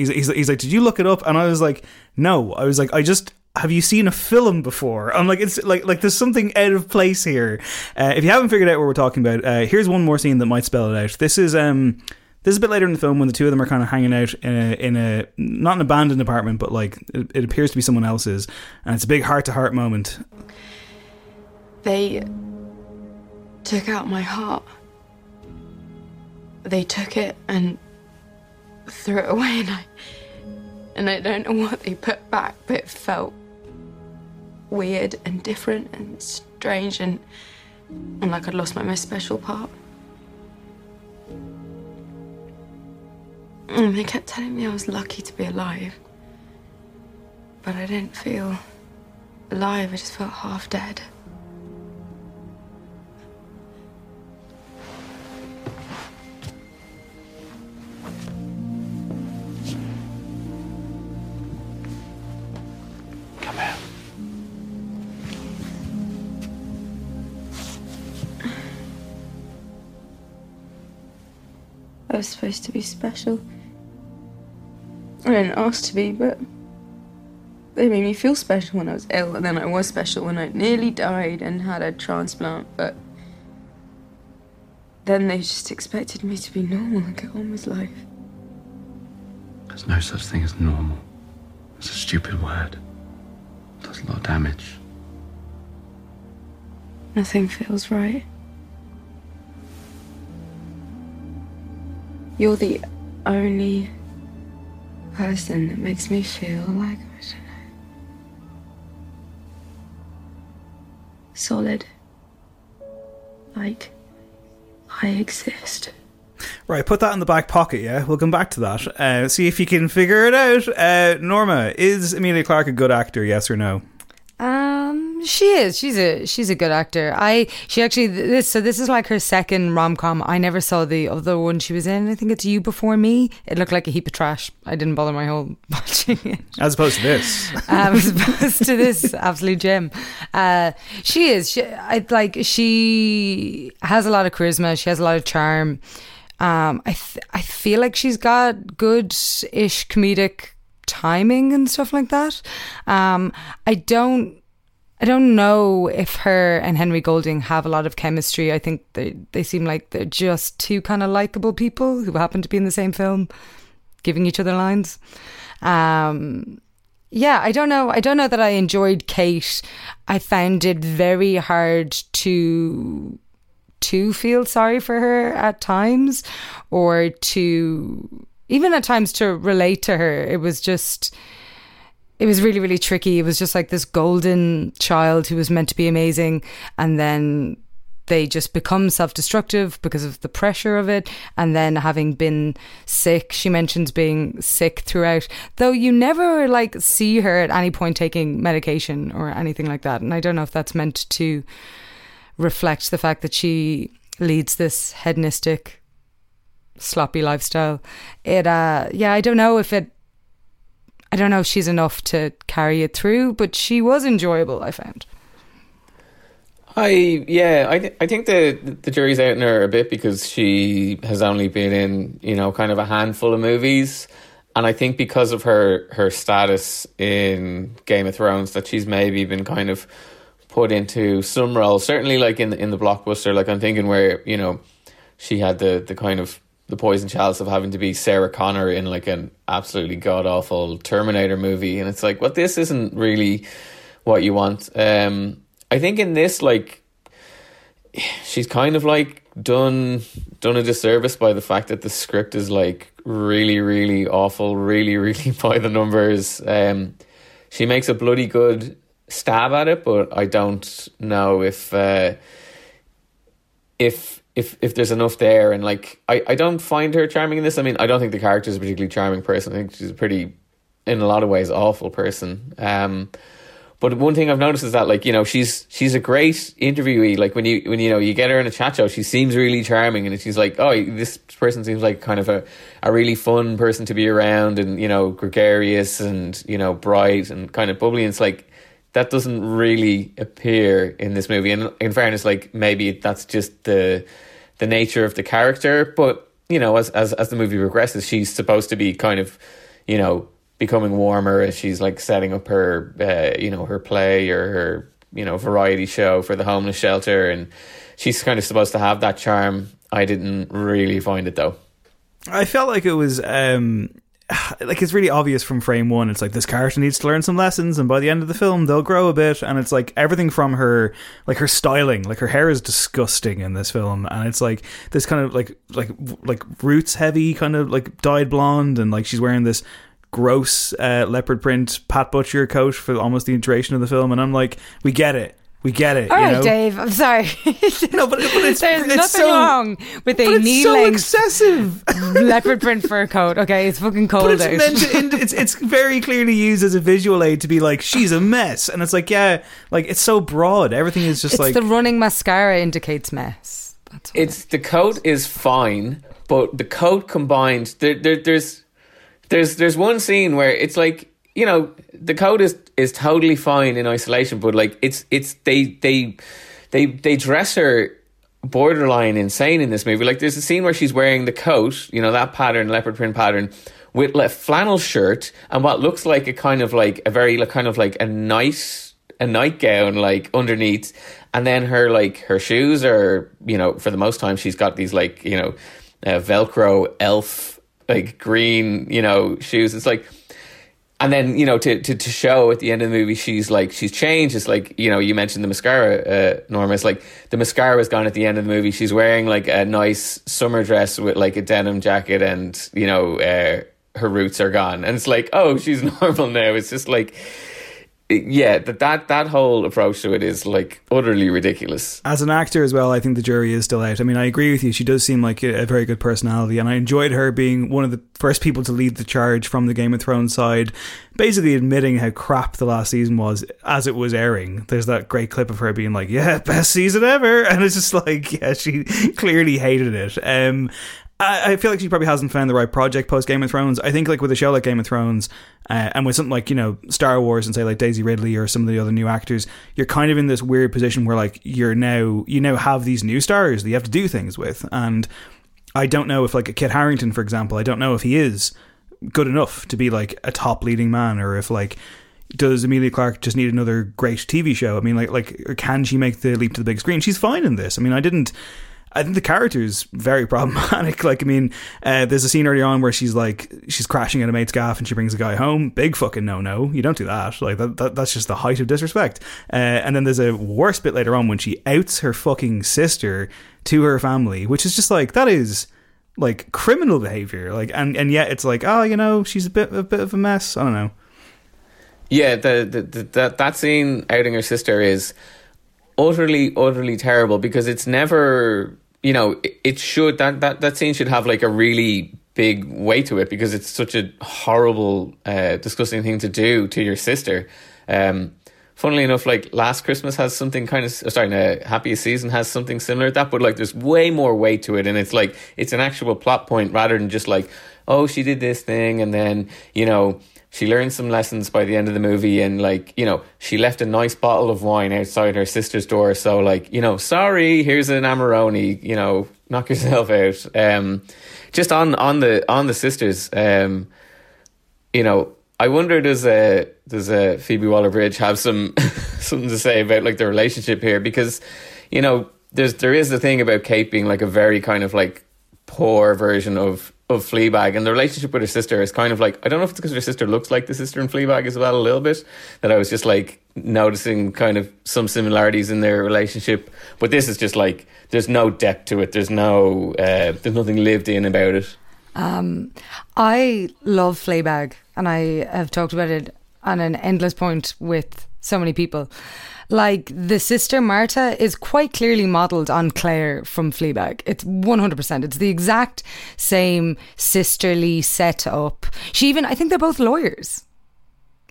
like, "Did you look it up?" And I was like, "No," I was like, "I just." Have you seen a film before? I'm like, it's like there's something out of place here. If you haven't figured out what we're talking about, here's one more scene that might spell it out. This is a bit later in the film when the two of them are kind of hanging out in a not an abandoned apartment, but like it appears to be someone else's, and it's a big heart-to-heart moment. They took out my heart. They took it and threw it away, and I don't know what they put back, but it felt weird and different and strange and like I'd lost my most special part. And they kept telling me I was lucky to be alive. But I didn't feel alive, I just felt half dead. I was supposed to be special. I didn't ask to be, but they made me feel special when I was ill, and then I was special when I nearly died and had a transplant, but then they just expected me to be normal and get on with life. There's no such thing as normal. It's a stupid word. It does a lot of damage. Nothing feels right. You're the only person that makes me feel like, I don't know, solid, like I exist. Right, put that in the back pocket, yeah? We'll come back to that. See if you can figure it out. Norma, is Emilia Clarke a good actor, yes or no? She is. She's a good actor. This is like her second rom-com. I never saw the other one she was in. I think it's You Before Me. It looked like a heap of trash. I didn't bother my whole watching it. As opposed to this. As opposed to this absolute gem. She is. She has a lot of charisma. She has a lot of charm. I feel like she's got good-ish comedic timing and stuff like that. I don't know if her and Henry Golding have a lot of chemistry. I think they seem like they're just two kind of likable people who happen to be in the same film. giving each other lines. Yeah, I don't know. I don't know that I enjoyed Kate. I found it very hard to feel sorry for her at times, or to even at times to relate to her. It was just, it was really, really tricky. It was just like this golden child who was meant to be amazing, and then they just become self-destructive because of the pressure of it. And then having been sick, she mentions being sick throughout, though you never like see her at any point taking medication or anything like that. And I don't know if that's meant to reflect the fact that she leads this hedonistic, sloppy lifestyle. I don't know if she's enough to carry it through, but she was enjoyable, I found. I think the jury's out on her a bit, because she has only been in, you know, kind of a handful of movies, and I think because of her status in Game of Thrones that she's maybe been kind of put into some roles, certainly like in the blockbuster, like I'm thinking where, you know, she had the kind of the poison chalice of having to be Sarah Connor in like an absolutely god-awful Terminator movie, and it's like, well, this isn't really what you want. I think in this, like, she's kind of like done a disservice by the fact that the script is like really, really awful, really, really by the numbers. She makes a bloody good stab at it, but I don't know if there's enough there. And like, I don't find her charming in this. I mean, I don't think the character is a particularly charming person. I think she's a pretty, in a lot of ways, awful person. But one thing I've noticed is that, like, you know, she's a great interviewee. Like when you know you get her in a chat show, she seems really charming, and she's like, oh, this person seems like kind of a really fun person to be around, and, you know, gregarious, and, you know, bright and kind of bubbly. And it's like that doesn't really appear in this movie. And in fairness, like, maybe that's just the nature of the character. But, you know, as the movie progresses, she's supposed to be kind of, you know, becoming warmer as she's like setting up her you know, her play or her, you know, variety show for the homeless shelter, and she's kind of supposed to have that charm. I didn't really find it, though. I felt like it was like, it's really obvious from frame one. It's like, this character needs to learn some lessons, and by the end of the film they'll grow a bit. And it's like everything from her, like her styling, like her hair is disgusting in this film, and it's like this kind of like roots heavy kind of like dyed blonde, and like she's wearing this gross leopard print Pat Butcher coat for almost the duration of the film. And I'm like, we get it. All right, you know? Dave, I'm sorry. No, but there's nothing wrong with a knee-length excessive leopard print fur coat. Okay, it's fucking cold but out. It's very clearly used as a visual aid to be like, she's a mess. And it's like, yeah, like it's so broad. Everything is just, it's like, the running mascara indicates mess. That's what it's, the coat is fine, but the coat combined, there's one scene where it's like, you know, the coat is totally fine in isolation, but like it's they dress her borderline insane in this movie. Like there's a scene where she's wearing the coat, you know, that pattern, leopard print pattern, with a flannel shirt and what looks like a kind of like a very kind of like a nightgown like underneath, and then her shoes are, you know, for the most time she's got these like, you know, Velcro elf, like green, you know, shoes. It's like, and then, you know, to show at the end of the movie she's changed. It's like, you know, you mentioned the mascara, Norma. It's like the mascara is gone at the end of the movie. She's wearing like a nice summer dress with like a denim jacket, and, you know, her roots are gone. And it's like, oh, she's normal now. It's just like, yeah, that whole approach to it is like utterly ridiculous. As an actor as well, I think the jury is still out. I mean, I agree with you. She does seem like a very good personality, and I enjoyed her being one of the first people to lead the charge from the Game of Thrones side, basically admitting how crap the last season was as it was airing. There's that great clip of her being like, yeah, best season ever. And it's just like, yeah, she clearly hated it. I feel like she probably hasn't found the right project post Game of Thrones. I think like with a show like Game of Thrones, and with something like, you know, Star Wars, and say like Daisy Ridley or some of the other new actors, you're kind of in this weird position where like you now have these new stars that you have to do things with. And I don't know if like a Kit Harington, for example, I don't know if he is good enough to be like a top leading man, or if like, does Emilia Clarke just need another great TV show? I mean, like, can she make the leap to the big screen? She's fine in this. I mean, I didn't. I think the character is very problematic. Like, I mean, there's a scene early on where she's crashing at a mate's gaff and she brings a guy home. Big fucking no. You don't do that. Like, that's just the height of disrespect. And then there's a worse bit later on when she outs her fucking sister to her family, which is just like, that is like criminal behavior. Like, and yet it's like, oh, you know, she's a bit of a mess. I don't know. Yeah, that scene outing her sister is utterly terrible, because it's never, you know, it should, that scene should have like a really big weight to it, because it's such a horrible, disgusting thing to do to your sister. Funnily enough, like Last Christmas has something kind of, Happiest Season has something similar to that, but like there's way more weight to it, and it's like, it's an actual plot point rather than just like, oh, she did this thing and then, you know, she learned some lessons by the end of the movie, and like, you know, she left a nice bottle of wine outside her sister's door. So like, you know, sorry, here's an Amarone, you know, knock yourself out. Just on the sisters, you know, I wonder, does Phoebe Waller-Bridge have some something to say about like the relationship here? Because, you know, there is the thing about Kate being like a very kind of like poor version of Fleabag, and the relationship with her sister is kind of like, I don't know if it's because her sister looks like the sister in Fleabag as well a little bit, that I was just like noticing kind of some similarities in their relationship, but this is just like, there's no depth to it, there's nothing lived in about it. I love Fleabag, and I have talked about it on an endless point with so many people. Like, the sister Marta is quite clearly modelled on Claire from Fleabag. It's 100%. It's the exact same sisterly setup. I think they're both lawyers.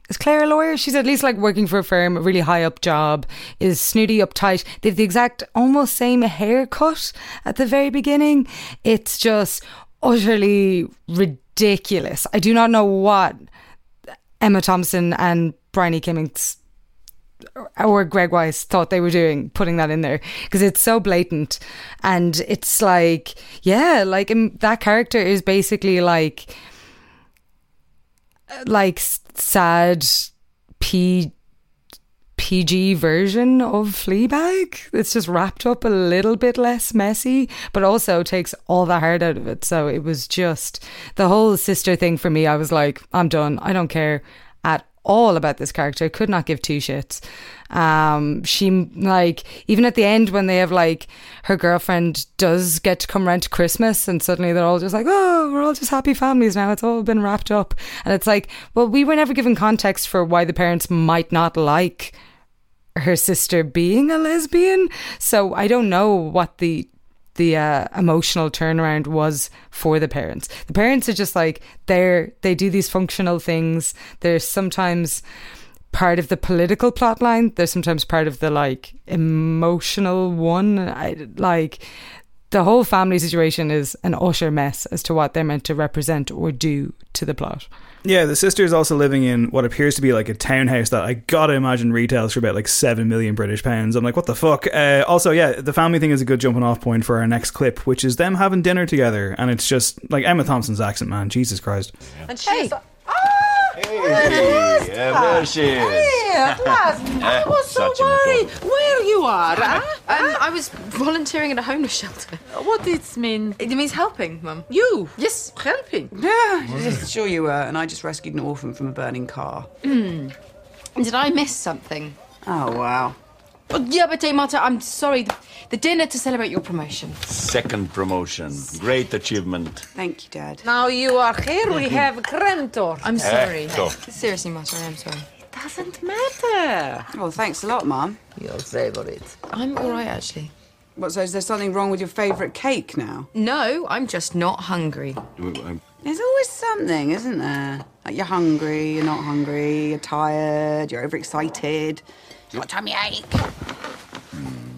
Is Claire a lawyer? She's at least like working for a firm, a really high up job, is snooty, uptight. They have the exact almost same haircut at the very beginning. It's just utterly ridiculous. I do not know what Emma Thompson and Bryony Kimmings or Greg Weiss thought they were doing, putting that in there, because it's so blatant. And it's like, yeah, like that character is basically like sad PG version of Fleabag. It's just wrapped up a little bit less messy, but also takes all the heart out of it. So it was just the whole sister thing for me. I was like, I'm done. I don't care at all about this character. I could not give two shits. She, like, even at the end when they have like, her girlfriend does get to come round to Christmas, and suddenly they're all just like, oh, we're all just happy families now, it's all been wrapped up. And it's like, well, we were never given context for why the parents might not like her sister being a lesbian, so I don't know what the emotional turnaround was for the parents. The parents are just like, they do these functional things. They're sometimes part of the political plot line. They're sometimes part of the like emotional one. Like the whole family situation is an utter mess as to what they're meant to represent or do to the plot. Yeah, the sister is also living in what appears to be like a townhouse that I gotta imagine retails for about like 7 million British pounds. I'm like, what the fuck? Also, yeah, the family thing is a good jumping off point for our next clip, which is them having dinner together, and it's just like Emma Thompson's accent, man. Jesus Christ. Yeah. And she's like, there she is. Hey, at last. I was so worried. Well, you are, I was volunteering at a homeless shelter. What did it mean? It means helping, Mum. You? Yes, helping. Yeah, sure you were, and I just rescued an orphan from a burning car. Mm. Did I miss something? Oh, wow. Yeah, but Dame Marta, I'm sorry. The dinner to celebrate your promotion. Second promotion. Great achievement. Thank you, Dad. Now you are here, we have creme tort. I'm sorry. Seriously, Marta, I am sorry. It doesn't matter. Well, thanks a lot, Mum. Your favourite. I'm all right, actually. What, so is there something wrong with your favourite cake now? No, I'm just not hungry. There's always something, isn't there? Like you're hungry, you're not hungry, you're tired, you're overexcited. You've got tummy ache.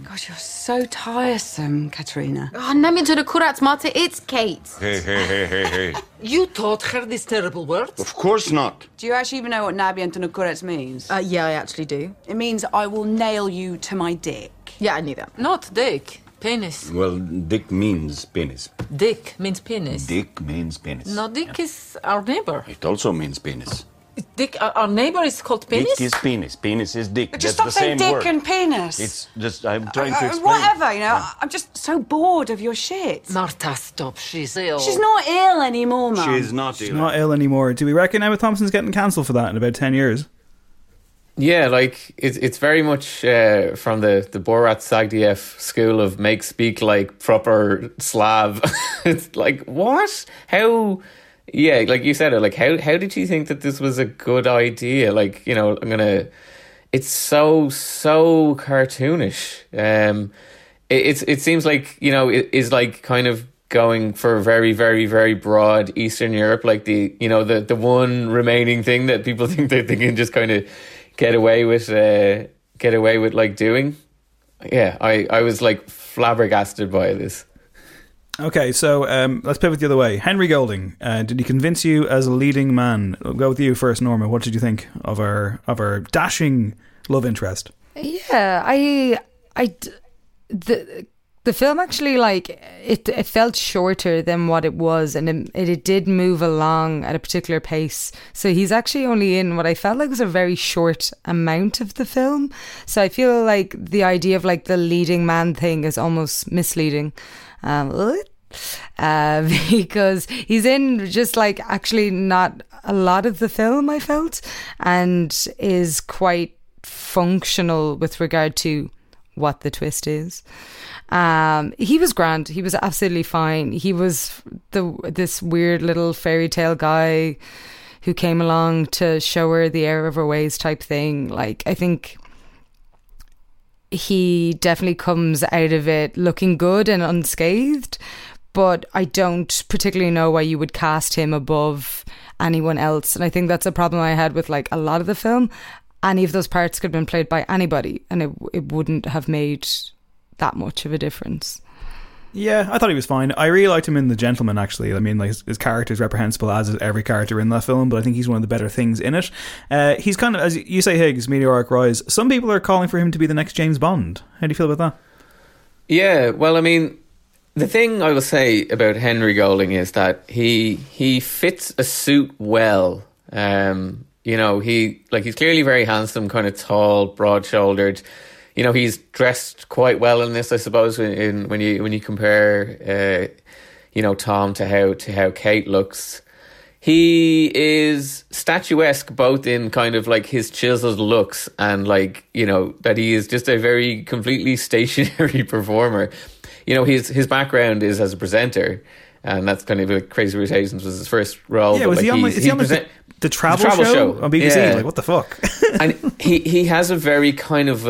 Gosh, you're so tiresome, Katerina. Oh, Nami to the Kurat Mata, it's Kate. Hey. You taught her these terrible words? Of course not. Do you actually even know what Nabi Antuna Kurat means? Yeah, I actually do. It means I will nail you to my dick. Yeah, I knew that. Not dick. Penis. Well, dick means penis. Dick means penis. Dick means penis. No, dick is our neighbor. It also means penis. Dick, our neighbour is called penis? Dick is penis. Penis is dick. Just that's stop saying dick word. And penis. It's just, I'm trying to explain. Whatever, you know. I'm just so bored of your shit. Marta, stop. She's ill. She's not ill anymore, man. She's not ill. She's not ill anymore. Do we reckon Emma Thompson's getting cancelled for that in about 10 years? Yeah, like, it's very much from the Borat Sagdiev school of make speak like proper Slav. It's like, what? How... Yeah, like you said, like how did you think that this was a good idea? Like, you know, it's so cartoonish. It seems like, you know, it is like kind of going for very, very, very broad Eastern Europe, like the, you know, the one remaining thing that people think that they can just kind of get away with like doing. Yeah, I was like flabbergasted by this. Okay, so let's pivot the other way. Henry Golding, did he convince you as a leading man? I'll go with you first, Norma. What did you think of our dashing love interest? Yeah, the film actually, like, it felt shorter than what it was, and it did move along at a particular pace. So he's actually only in what I felt like was a very short amount of the film. So I feel like the idea of, like, the leading man thing is almost misleading. Because he's in just like actually not a lot of the film, I felt, and is quite functional with regard to what the twist is. He was grand. He was absolutely fine. He was this weird little fairy tale guy who came along to show her the error of her ways type thing. Like, I think he definitely comes out of it looking good and unscathed, but I don't particularly know why you would cast him above anyone else. And I think that's a problem I had with, like, a lot of the film. Any of those parts could have been played by anybody, and it wouldn't have made that much of a difference. Yeah, I thought he was fine. I really liked him in The Gentleman, actually. I mean, like, his character is reprehensible, as is every character in that film, but I think he's one of the better things in it. He's kind of, as you say, Higgs, meteoric rise. Some people are calling for him to be the next James Bond. How do you feel about that? Yeah, well, I mean, the thing I will say about Henry Golding is that he fits a suit well. You know, he's clearly very handsome, kind of tall, broad-shouldered. You know, he's dressed quite well in this, I suppose, when you compare, you know, Tom to how Kate looks. He is statuesque both in kind of like his chiseled looks and, like, you know, that he is just a very completely stationary performer. You know, his background is as a presenter, and that's kind of like Crazy Rich Asians was his first role. Yeah, but was like he on the travel show on BBC? Yeah. Like, what the fuck? And he has a very kind of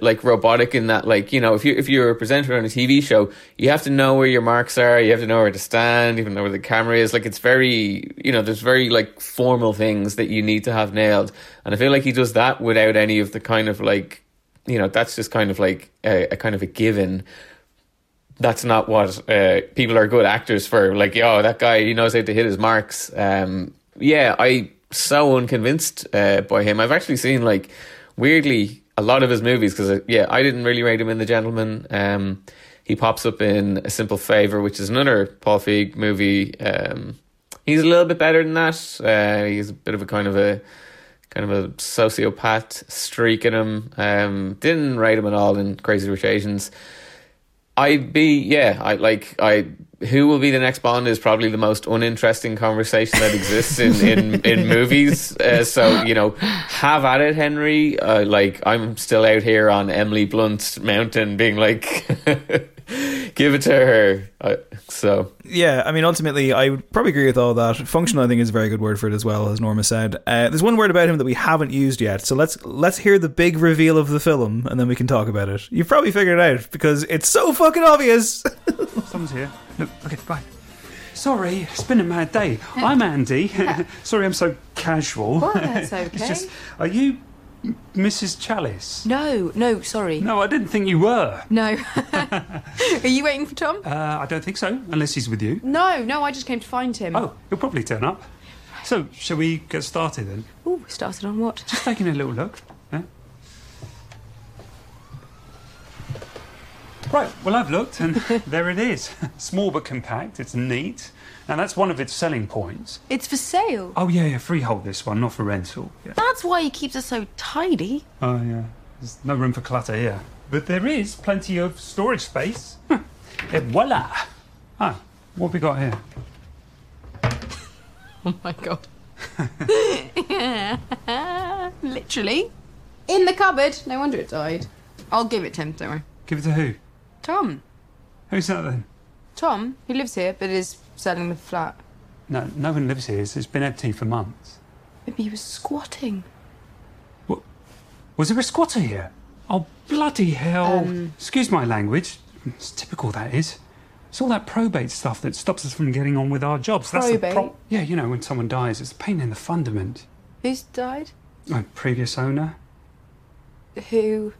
like robotic in that, like, you know, if you're a presenter on a TV show, you have to know where your marks are, you have to know where to stand, even know where the camera is. Like, it's very, you know, there's very like formal things that you need to have nailed. And I feel like he does that without any of the kind of like, you know, that's just kind of like a kind of a given. That's not what people are good actors for. Like, yo, that guy, he knows how to hit his marks. Yeah, I'm so unconvinced by him. I've actually seen, like, weirdly, a lot of his movies because, yeah, I didn't really rate him in The Gentleman. He pops up in A Simple Favor, which is another Paul Feig movie. He's a little bit better than that. He's a bit of a kind of a sociopath streak in him. Didn't rate him at all in Crazy Rich Asians. Who will be the next Bond is probably the most uninteresting conversation that exists in movies. So, you know, have at it, Henry. Like, I'm still out here on Emily Blunt's mountain being like, give it to her. So... Yeah, I mean, ultimately, I would probably agree with all that. Functional, I think, is a very good word for it as well, as Norma said. There's one word about him that we haven't used yet, so let's hear the big reveal of the film, and then we can talk about it. You've probably figured it out, because it's so fucking obvious. Someone's here. No, okay, bye. Sorry, it's been a mad day. I'm Andy. Sorry, I'm so casual. Well, that's okay. It's just, are you... Mrs. Chalice? No, sorry. No, I didn't think you were. No. Are you waiting for Tom? I don't think so, unless he's with you. No, I just came to find him. Oh, he'll probably turn up. So, shall we get started then? Oh, started on what? Just taking a little look. Yeah. Right, well, I've looked, and there it is. Small but compact, it's neat, and that's one of its selling points. It's for sale. Oh, yeah, freehold this one, not for rental. Yeah. That's why he keeps it so tidy. Oh, yeah, there's no room for clutter here. But there is plenty of storage space. Et voila! Ah, what have we got here? Oh, my God. Literally. In the cupboard. No wonder it died. I'll give it to him, don't worry. Give it to who? Tom. Who's that then? Tom, who lives here but is selling the flat. No, no one lives here. It's been empty for months. Maybe he was squatting. What? Was there a squatter here? Oh, bloody hell. Excuse my language. It's typical, that is. It's all that probate stuff that stops us from getting on with our jobs. Probate? That's the yeah, you know, when someone dies, it's a pain in the fundament. Who's died? My previous owner. Who?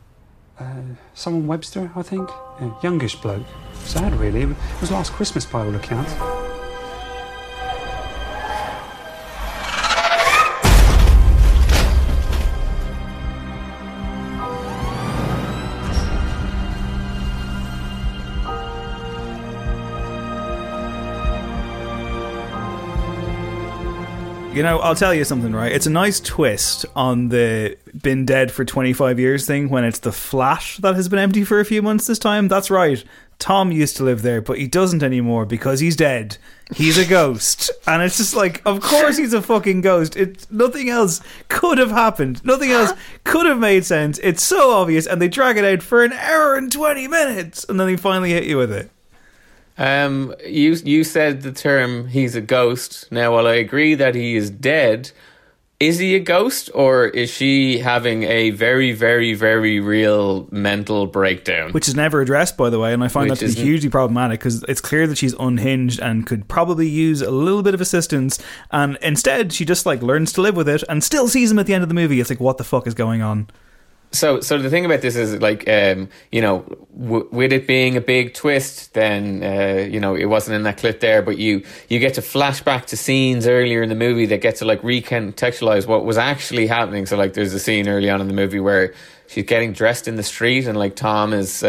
Someone Webster, I think. Yeah, youngish bloke. Sad, really. It was last Christmas, by all accounts. You know, I'll tell you something, right? It's a nice twist on the been dead for 25 years thing when it's the flat that has been empty for a few months this time. That's right. Tom used to live there, but he doesn't anymore because he's dead. He's a ghost. And it's just like, of course he's a fucking ghost. It's, nothing else could have happened. Nothing else could have made sense. It's so obvious. And they drag it out for an hour and 20 minutes. And then they finally hit you with it. You said the term he's a ghost. Now, while I agree that he is dead, is he a ghost or is she having a very, very, very real mental breakdown? Which is never addressed, by the way, and I find that to be hugely problematic because it's clear that she's unhinged and could probably use a little bit of assistance, and instead she just like learns to live with it and still sees him at the end of the movie. It's like, what the fuck is going on? So the thing about this is, like, you know, with it being a big twist, then, you know, it wasn't in that clip there, but you get to flash back to scenes earlier in the movie that get to, like, recontextualize what was actually happening. So, like, there's a scene early on in the movie where she's getting dressed in the street and, like, Tom is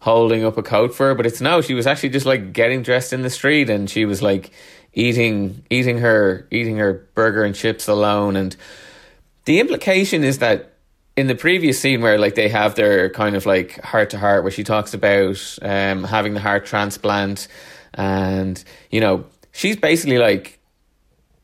holding up a coat for her, but it's no, she was actually just, like, getting dressed in the street and she was, like, eating her burger and chips alone. And the implication is that in the previous scene where, like, they have their kind of, like, heart-to-heart where she talks about having the heart transplant and, you know, she's basically like,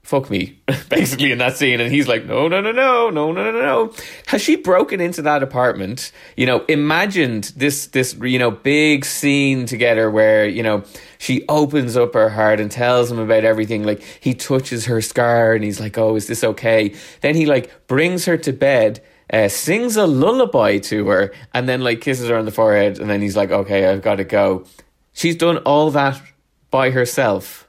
fuck me, basically in that scene. And he's like, no. Has she broken into that apartment, you know, imagined this, you know, big scene together where, you know, she opens up her heart and tells him about everything. Like, he touches her scar and he's like, oh, is this okay? Then he, like, brings her to bed, sings a lullaby to her and then, like, kisses her on the forehead and then he's like, okay, I've got to go. She's done all that by herself.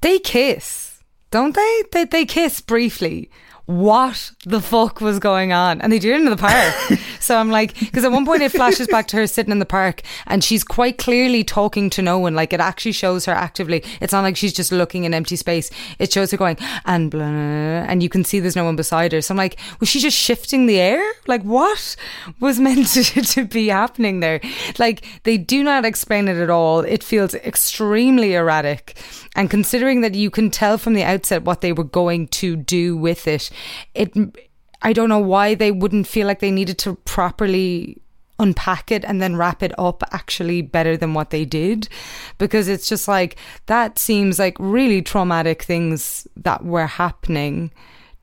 They kiss, don't they? They kiss briefly. What the fuck was going on? And they do it in the park. So I'm like, because at one point it flashes back to her sitting in the park and she's quite clearly talking to no one. Like, it actually shows her actively. It's not like she's just looking in empty space. It shows her going and blah, and you can see there's no one beside her. So I'm like, was she just shifting the air? Like, what was meant to be happening there? Like, they do not explain it at all. It feels extremely erratic. And considering that you can tell from the outset what they were going to do with it, I don't know why they wouldn't feel like they needed to properly unpack it and then wrap it up actually better than what they did, because it's just like, that seems like really traumatic things that were happening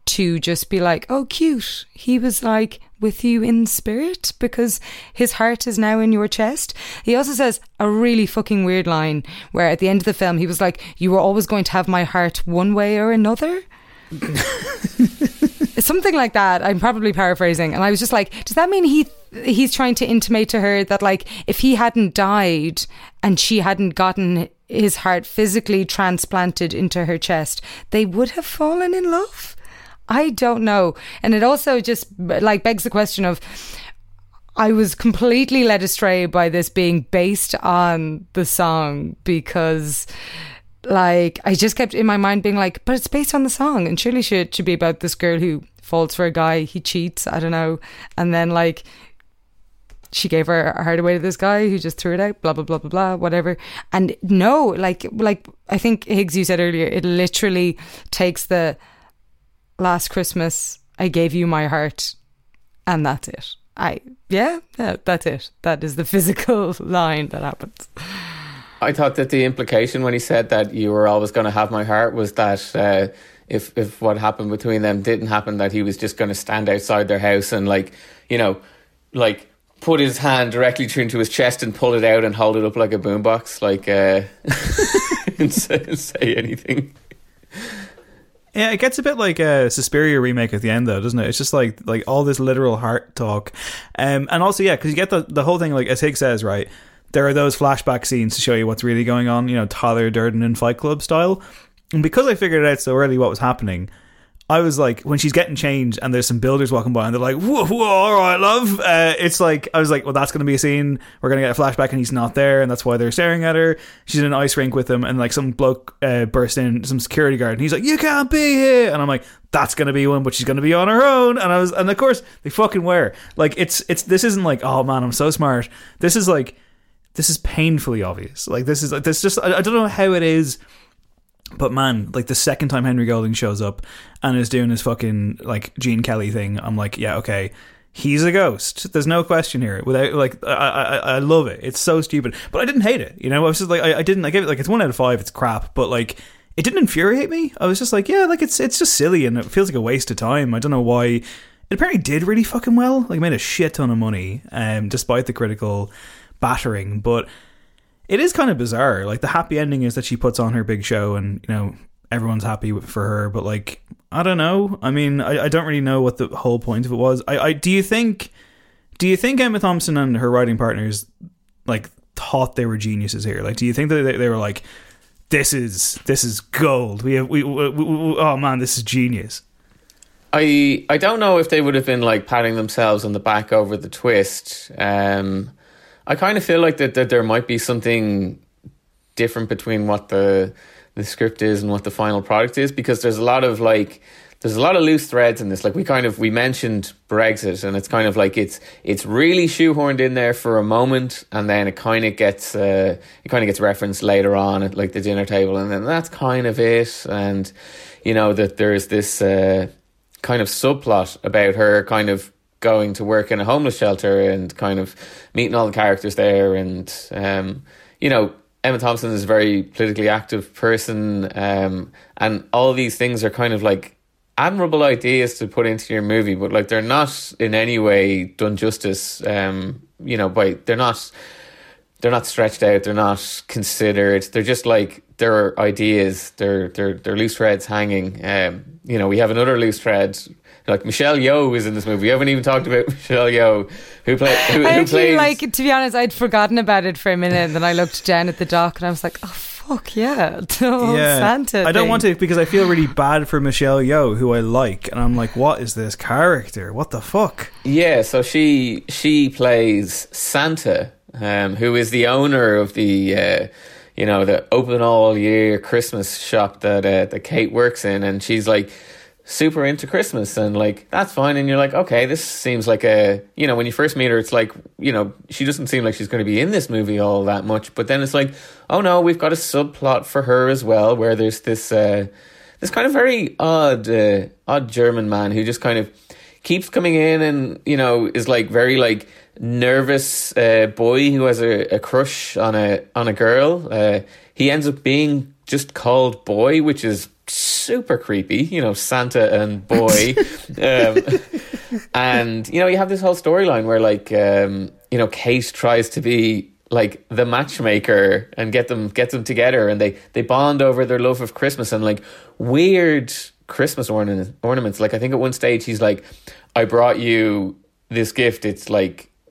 to just be like, oh cute, he was like with you in spirit because his heart is now in your chest. He also says a really fucking weird line where at the end of the film he was like, you were always going to have my heart one way or another. Something like that. I'm probably paraphrasing. And I was just like, does that mean he's trying to intimate to her that, like, if he hadn't died and she hadn't gotten his heart physically transplanted into her chest, they would have fallen in love? I don't know. And it also just, like, begs the question of, I was completely led astray by this being based on the song, because, like, I just kept in my mind being like, but it's based on the song and surely it should be about this girl who falls for a guy, he cheats, I don't know, and then, like, she gave her heart away to this guy who just threw it out, blah, blah, blah, blah, blah, whatever. And no, like I think, Higgs, you said earlier, it literally takes the last Christmas, I gave you my heart, and that's it. That's it. That is the physical line that happens. I thought that the implication when he said that you were always going to have my heart was that if what happened between them didn't happen, that he was just going to stand outside their house and put his hand directly into his chest and pull it out and hold it up like a boombox, and say anything. Yeah, it gets a bit like a Suspiria remake at the end, though, doesn't it? It's just like all this literal heart talk, and also because you get the whole thing, like as Higgs says, right? There are those flashback scenes to show you what's really going on, Tyler Durden in Fight Club style. And because I figured out so early what was happening, I was like, when she's getting changed and there's some builders walking by and they're like, whoa, all right, love. I was like, well, that's going to be a scene. We're going to get a flashback and he's not there. And that's why they're staring at her. She's in an ice rink with him. And some bloke bursts in, some security guard. And he's like, you can't be here. And I'm like, that's going to be one, but she's going to be on her own. And of course they fucking were. This isn't like, oh man, I'm so smart. This is painfully obvious. I don't know how it is. But man, the second time Henry Golding shows up and is doing his fucking Gene Kelly thing, I'm like, yeah, okay, he's a ghost. There's no question here. I love it. It's so stupid, but I didn't hate it. I was just like, I gave it it's 1 out of 5. It's crap, but it didn't infuriate me. I was just like, yeah, it's just silly and it feels like a waste of time. I don't know why. It apparently did really fucking well. It made a shit ton of money, despite the critical battering, but. It is kind of bizarre. The happy ending is that she puts on her big show and, everyone's happy for her. But, I don't know. I mean, I don't really know what the whole point of it was. Do you think Emma Thompson and her writing partners, thought they were geniuses here? Do you think that they were like, this is gold. Oh, man, this is genius. I don't know if they would have been, patting themselves on the back over the twist. I kind of feel like that there might be something different between what the script is and what the final product is, because there's a lot of loose threads in this. We mentioned Brexit, and it's kind of it's really shoehorned in there for a moment, and then it kind of gets referenced later on at the dinner table, and then that's kind of it. And that there is this kind of subplot about her kind of going to work in a homeless shelter and kind of meeting all the characters there. And, Emma Thompson is a very politically active person. And all these things are kind of admirable ideas to put into your movie, but they're not in any way done justice. They're not stretched out. They're not considered. They're just they're ideas. They're loose threads hanging. We have another loose thread. Michelle Yeoh is in this movie. We haven't even talked about Michelle Yeoh, who plays. To be honest, I'd forgotten about it for a minute, and then I looked down at the doc, and I was like, oh fuck yeah, Santa. I don't want to, because I feel really bad for Michelle Yeoh, who I like, and I'm like, what is this character? What the fuck? Yeah, so she plays Santa, who is the owner of the. The open all year Christmas shop that Kate works in, and she's super into Christmas and that's fine. And you're okay, this seems when you first meet her, it's she doesn't seem like she's going to be in this movie all that much. But then it's oh no, we've got a subplot for her as well, where there's this this kind of very odd German man who just kind of keeps coming in and is very nervous boy who has a crush on a girl. He ends up being just called Boy, which is super creepy, Santa and Boy. And you have this whole storyline where Kate tries to be the matchmaker and get them together, and they bond over their love of Christmas and weird Christmas ornaments. I think at one stage he's I brought you this gift. It's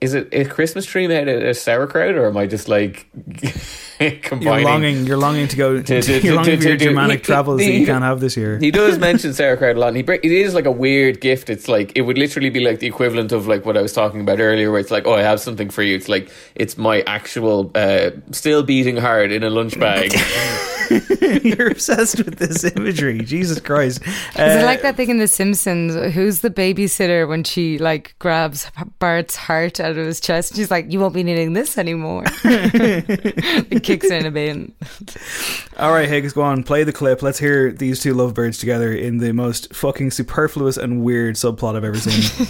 is it a Christmas tree made out of sauerkraut, or am I just combining? You're longing to go to your Germanic travels that you can't have this year. He does mention sauerkraut a lot. And it is a weird gift. It's it would literally be the equivalent of what I was talking about earlier, where it's oh, I have something for you. It's it's my actual still beating heart in a lunch bag. You're obsessed with this imagery. Jesus Christ. Is it like that thing in The Simpsons? Who's the babysitter when she like grabs Bart's heart out of his chest? And she's like, you won't be needing this anymore. It kicks in a bit. All right, Higgs, go on. Play the clip. Let's hear these two lovebirds together in the most fucking superfluous and weird subplot I've ever seen.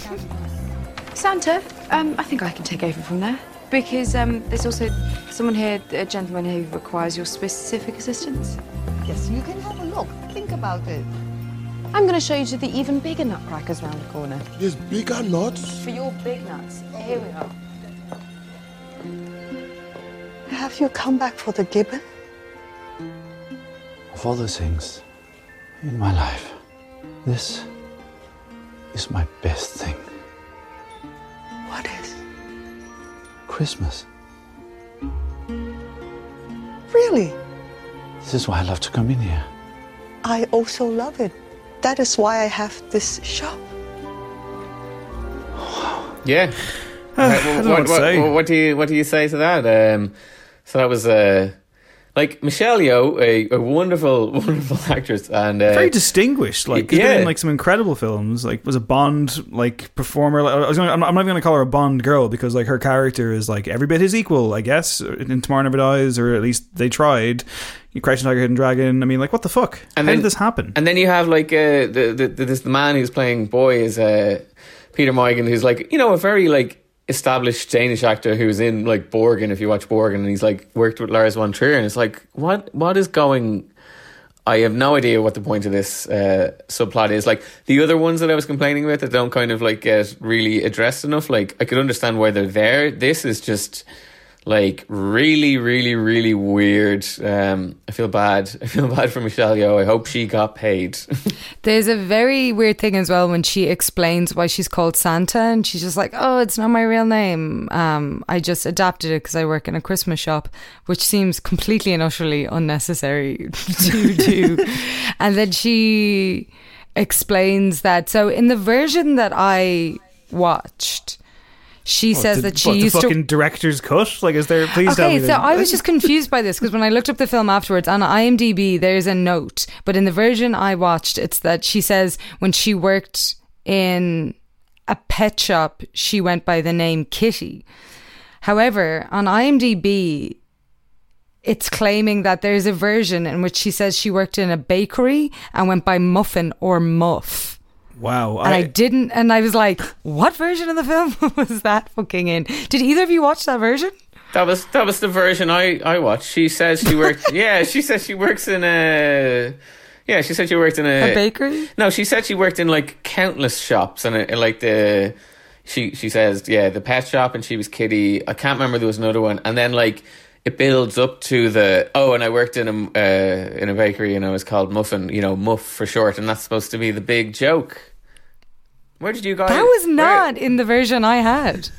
Santa, I think I can take over from there. Because there's also someone here, a gentleman who requires your specific assistance. Yes, you can have a look. Think about it. I'm going to show you to the even bigger nutcrackers round the corner. There's bigger nuts? For your big nuts. Here we are. Have you come back for the gibbon? Of all those things in my life, this is my best thing. What is? Christmas. Really? This is why I love to come in here. I also love it. That is why I have this shop. Yeah. What do you say to that? So that was like Michelle Yeoh, a wonderful actress, and very distinguished. Like, she's been in like some incredible films. Like, was a Bond like performer. I'm not even going to call her a Bond girl because like her character is like every bit his equal, I guess, in Tomorrow Never Dies, or at least they tried. You Crouching Tiger, Hidden Dragon. I mean, like, what the fuck? And how did this happen? And then you have like the man who's playing Boy is Peter Morgan, who's like, you know, a very like established Danish actor who's in like Borgen, if you watch Borgen, and he's like worked with Lars von Trier, and it's like what is going. I have no idea what the point of this subplot is. Like the other ones that I was complaining about that don't kind of like get really addressed enough, like I could understand why they're there. This is just like really really really weird. I feel bad for Michelle Yeoh. I hope she got paid. There's a very weird thing as well when she explains why she's called Santa, and she's just like, oh, it's not my real name. I just adapted it because I work in a Christmas shop, which seems completely and utterly unnecessary to do. And then she explains that. So in the version that I watched, she says that she used to... the fucking director's cut? Like, is there... Please tell me. Okay, so I was just confused by this, because when I looked up the film afterwards, on IMDb, there's a note. But in the version I watched, it's that she says when she worked in a pet shop, she went by the name Kitty. However, on IMDb, it's claiming that there's a version in which she says she worked in a bakery and went by Muffin or Muff. Wow. And I was like, what version of the film was that fucking in? Did either of you watch that version? That was the version I watched. She says she worked she said she worked in a bakery? No, she said she worked in like countless shops, and she says, yeah, the pet shop, and she was Kitty. I can't remember, there was another one, and then like it builds up to the, oh, and I worked in a bakery and I was called Muffin, you know, Muff for short, and that's supposed to be the big joke. Where did you guys... That was not in the version I had.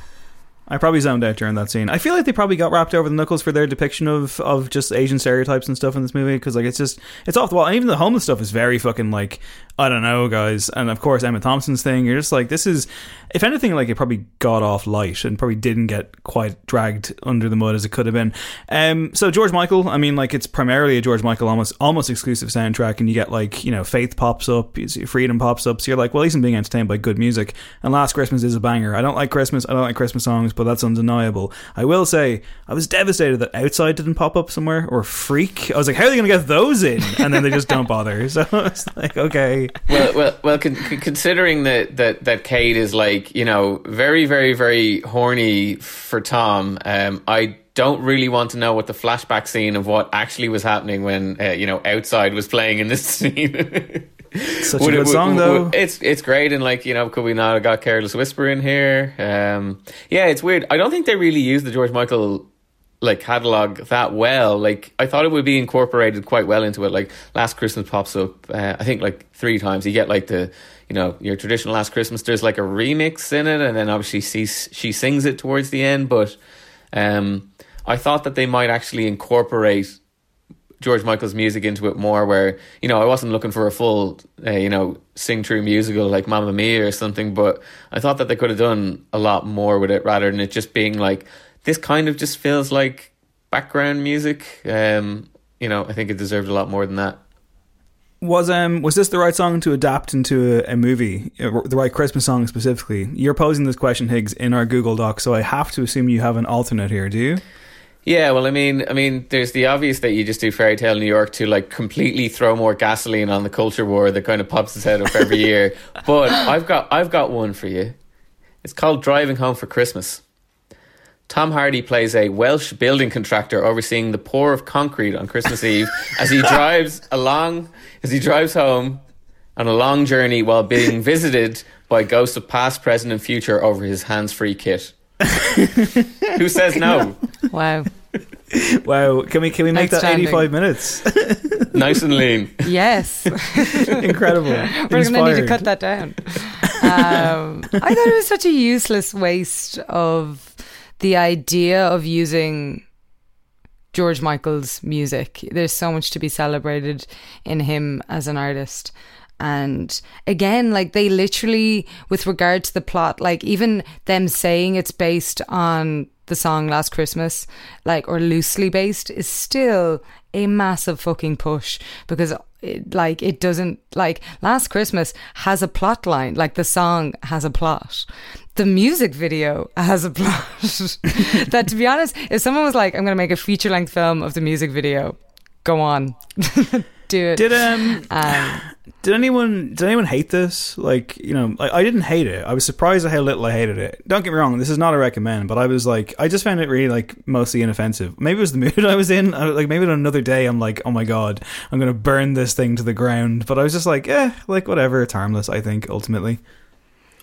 I probably zoned out during that scene. I feel like they probably got wrapped over the knuckles for their depiction of just Asian stereotypes and stuff in this movie, because like it's off the wall. And even the homeless stuff is very fucking like, I don't know, guys. And of course Emma Thompson's thing, you're just like, this is, if anything, like it probably got off light and probably didn't get quite dragged under the mud as it could have been. So George Michael, I mean, like it's primarily a George Michael almost exclusive soundtrack, and you get like, you know, Faith pops up, Freedom pops up, so you're like, well, at least I'm being entertained by good music. And Last Christmas is a banger. I don't like Christmas songs, but that's undeniable. I will say, I was devastated that Outside didn't pop up somewhere, or Freak. I was like, how are they going to get those in? And then they just don't bother. So I was like, okay. Well, considering that Kate is like, you know, very, very, very horny for Tom, I don't really want to know what the flashback scene of what actually was happening when, you know, Outside was playing in this scene. Such a good song, though. It's great, and like, you know, could we not have got Careless Whisper in here? Yeah, it's weird. I don't think they really use the George Michael like catalog that well. Like, I thought it would be incorporated quite well into it. Like, Last Christmas pops up, I think like 3 times. You get like the, you know, your traditional Last Christmas. There's like a remix in it, and then obviously she sings it towards the end. But I thought that they might actually incorporate George Michael's music into it more, where, you know, I wasn't looking for a full you know, sing through musical like Mamma Mia or something, but I thought that they could have done a lot more with it rather than it just being like, this kind of just feels like background music. you know, I think it deserved a lot more than that. Was this the right song to adapt into a movie, the right Christmas song specifically? You're posing this question, Higgs, in our Google Doc, so I have to assume you have an alternate here, do you? Yeah, well, I mean, there's the obvious that you just do Fairy Tale New York to like completely throw more gasoline on the culture war that kind of pops its head up every year. But I've got one for you. It's called Driving Home for Christmas. Tom Hardy plays a Welsh building contractor overseeing the pour of concrete on Christmas Eve as he drives home on a long journey while being visited by ghosts of past, present, and future over his hands-free kit. Who says no? Wow! Can we make that 85 minutes? Nice and lean. Yes. Incredible. We're going to need to cut that down. I thought it was such a useless waste of the idea of using George Michael's music. There's so much to be celebrated in him as an artist. And again, like they literally, with regard to the plot, like even them saying it's based on the song Last Christmas, like, or loosely based, is still a massive fucking push, because it doesn't, like, Last Christmas has a plot line, like the song has a plot. The music video has a plot. That, to be honest, if someone was like, I'm going to make a feature length film of the music video, go on. Do it. Did anyone hate this? Like, you know, I didn't hate it. I was surprised at how little I hated it. Don't get me wrong, this is not a recommend, but I was like, I just found it really like mostly inoffensive. Maybe it was the mood I was in. Like maybe on another day I'm like, oh my god, I'm gonna burn this thing to the ground. But I was just like, whatever. It's harmless, I think, ultimately.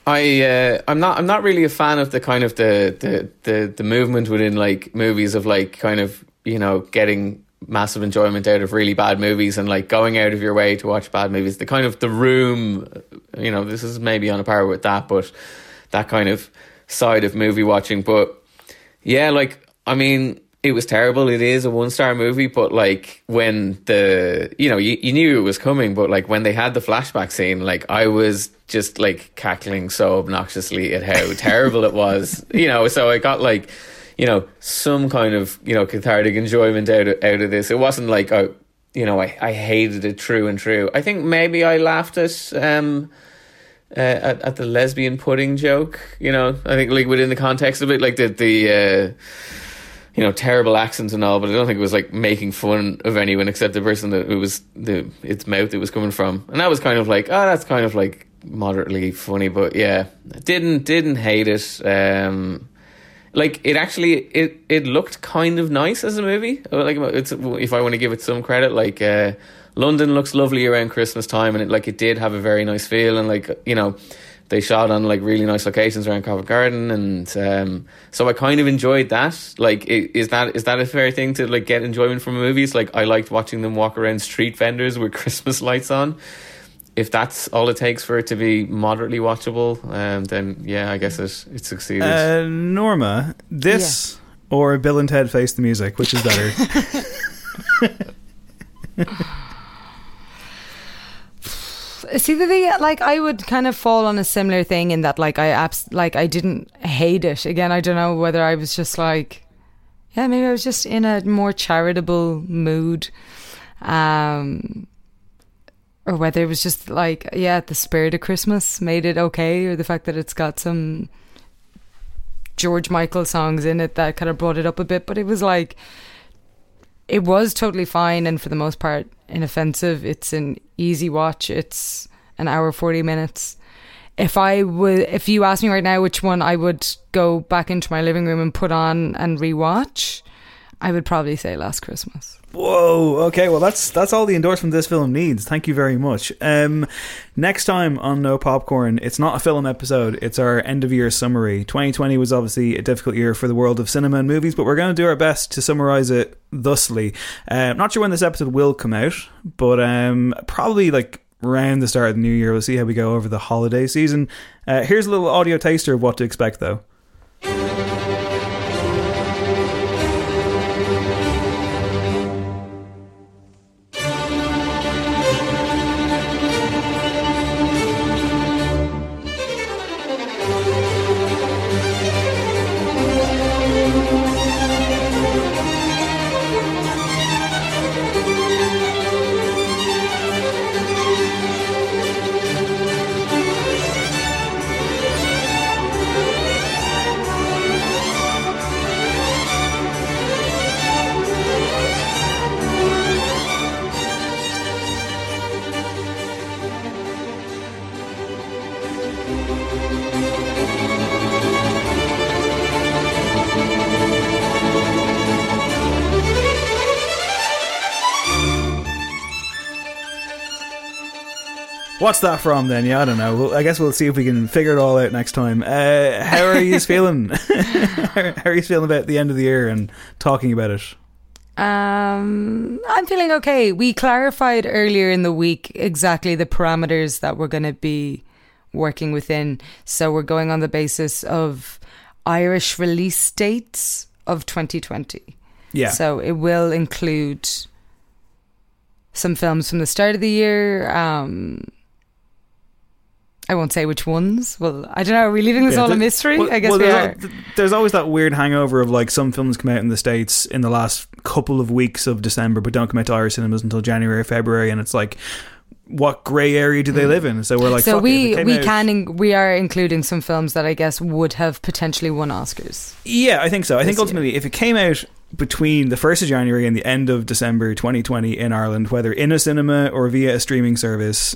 I'm not really a fan of the kind of the movement within like movies of like kind of, you know, getting massive enjoyment out of really bad movies and like going out of your way to watch bad movies. The kind of The Room, you know, this is maybe on a par with that, but that kind of side of movie watching. But yeah, like, I mean, it was terrible. It is a 1-star movie, but like when the, you know, you knew it was coming, but like when they had the flashback scene, like I was just like cackling so obnoxiously at how terrible it was, you know, so I got like, you know, some kind of, you know, cathartic enjoyment out of this. It wasn't like, I hated it true and true. I think maybe I laughed at the lesbian pudding joke, you know. I think like within the context of it, like the terrible accents and all, but I don't think it was like making fun of anyone except the person that it was its mouth it was coming from. And that was kind of like, oh, that's kind of like moderately funny, but yeah, didn't hate it. Like, it actually, it looked kind of nice as a movie. Like, it's, if I want to give it some credit, like, London looks lovely around Christmas time, and it did have a very nice feel, and, like, you know, they shot on, like, really nice locations around Covent Garden, and so I kind of enjoyed that. Like, is that a fair thing to, like, get enjoyment from movies? Like, I liked watching them walk around street vendors with Christmas lights on. If that's all it takes for it to be moderately watchable, then yeah, I guess it succeeded. Norma, this or Bill and Ted Face the Music, which is better? See, the thing, like, I would kind of fall on a similar thing in that, like, I didn't hate it. Again, I don't know whether I was just like, yeah, maybe I was just in a more charitable mood. Or whether it was just like, yeah, the spirit of Christmas made it okay, or the fact that it's got some George Michael songs in it that kind of brought it up a bit. But it was like, it was totally fine and for the most part inoffensive. It's an easy watch. It's an hour, 40 minutes. If you asked me right now which one I would go back into my living room and put on and rewatch, I would probably say Last Christmas. Whoa, okay, well that's all the endorsement this film needs. Thank you very much. Next time on No Popcorn, it's not a film episode, it's our end of year summary. 2020 was obviously a difficult year for the world of cinema and movies, but we're going to do our best to summarise it thusly. I'm not sure when this episode will come out, but probably like around the start of the new year. We'll see how we go over the holiday season. Here's a little audio taster of what to expect though. What's that from then? Yeah, I don't know. Well, I guess we'll see if we can figure it all out next time. How are you feeling? How are you feeling about the end of the year and talking about it? I'm feeling okay. We clarified earlier in the week exactly the parameters that we're going to be working within. So we're going on the basis of Irish release dates of 2020. Yeah. So it will include some films from the start of the year. I won't say which ones. Well, I don't know. Are we leaving this all a mystery? I guess we are. There's always that weird hangover of like some films come out in the States in the last couple of weeks of December, but don't come out to Irish cinemas until January or February. And it's like, what grey area do they live in? So we're like, so we are including some films that I guess would have potentially won Oscars. Yeah, I think so. I think ultimately, if it came out between the 1st of January and the end of December 2020 in Ireland, whether in a cinema or via a streaming service,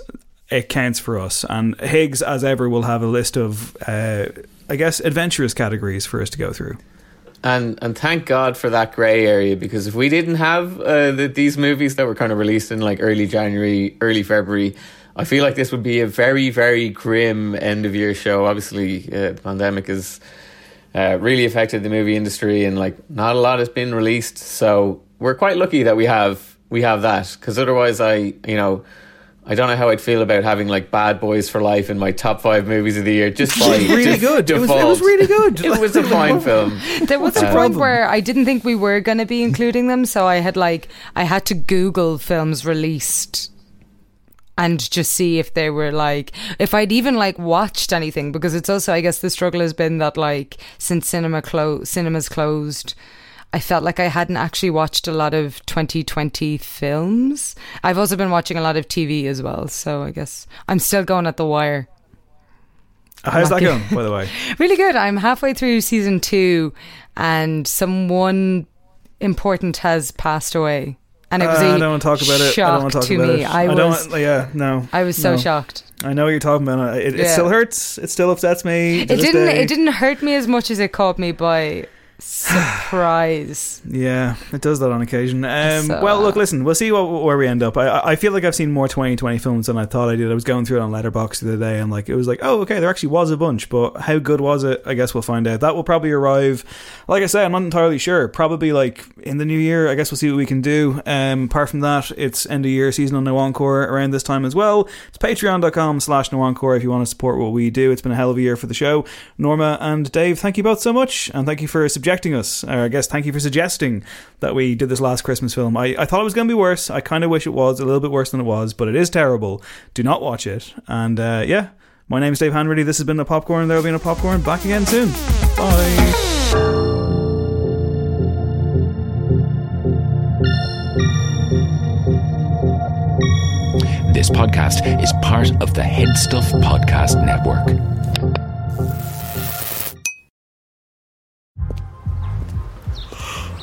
it counts for us. And Higgs, as ever, will have a list of, I guess, adventurous categories for us to go through. And thank God for that grey area, because if we didn't have these movies that were kind of released in like early January, early February, I feel like this would be a very, very grim end of year show. Obviously, the pandemic is... really affected the movie industry, and like not a lot has been released, so we're quite lucky that we have that, because otherwise I don't know how I'd feel about having like Bad Boys for Life in my top 5 movies of the year just by really good. It was really good. It was a fine film. There was a point where I didn't think we were going to be including them, so I had to Google films released and just see if they were like, if I'd even like watched anything, because it's also, I guess the struggle has been that like since cinemas closed, I felt like I hadn't actually watched a lot of 2020 films. I've also been watching a lot of TV as well. So I guess I'm still going at the wire. How's that going, by the way? Really good. I'm halfway through season 2 and someone important has passed away. And it was a shock to me. I was so shocked. I know what you're talking about. It still hurts. It still upsets me. It didn't hurt me as much as it caught me by surprise. Yeah, it does that on occasion. Well, look, listen, we'll see where we end up. I feel like I've seen more 2020 films than I thought I did. I was going through it on Letterboxd the other day, and like it was like, oh, okay, there actually was a bunch, but how good was it? I guess we'll find out. That will probably arrive. Like I say, I'm not entirely sure. Probably like in the new year. I guess we'll see what we can do. Apart from that, it's end of year season on No Encore around this time as well. It's patreon.com/NoEncore if you want to support what we do. It's been a hell of a year for the show. Norma and Dave, thank you both so much, and thank you for subjecting us, or I guess thank you for suggesting that we did this Last Christmas film. I thought it was going to be worse. I kind of wish it was a little bit worse than it was, but it is terrible. Do not watch it. And my name's Dave Hanratty. This has been No Popcorn. There will be No Popcorn. Back again soon. Bye. This podcast is part of the Head Stuff Podcast Network.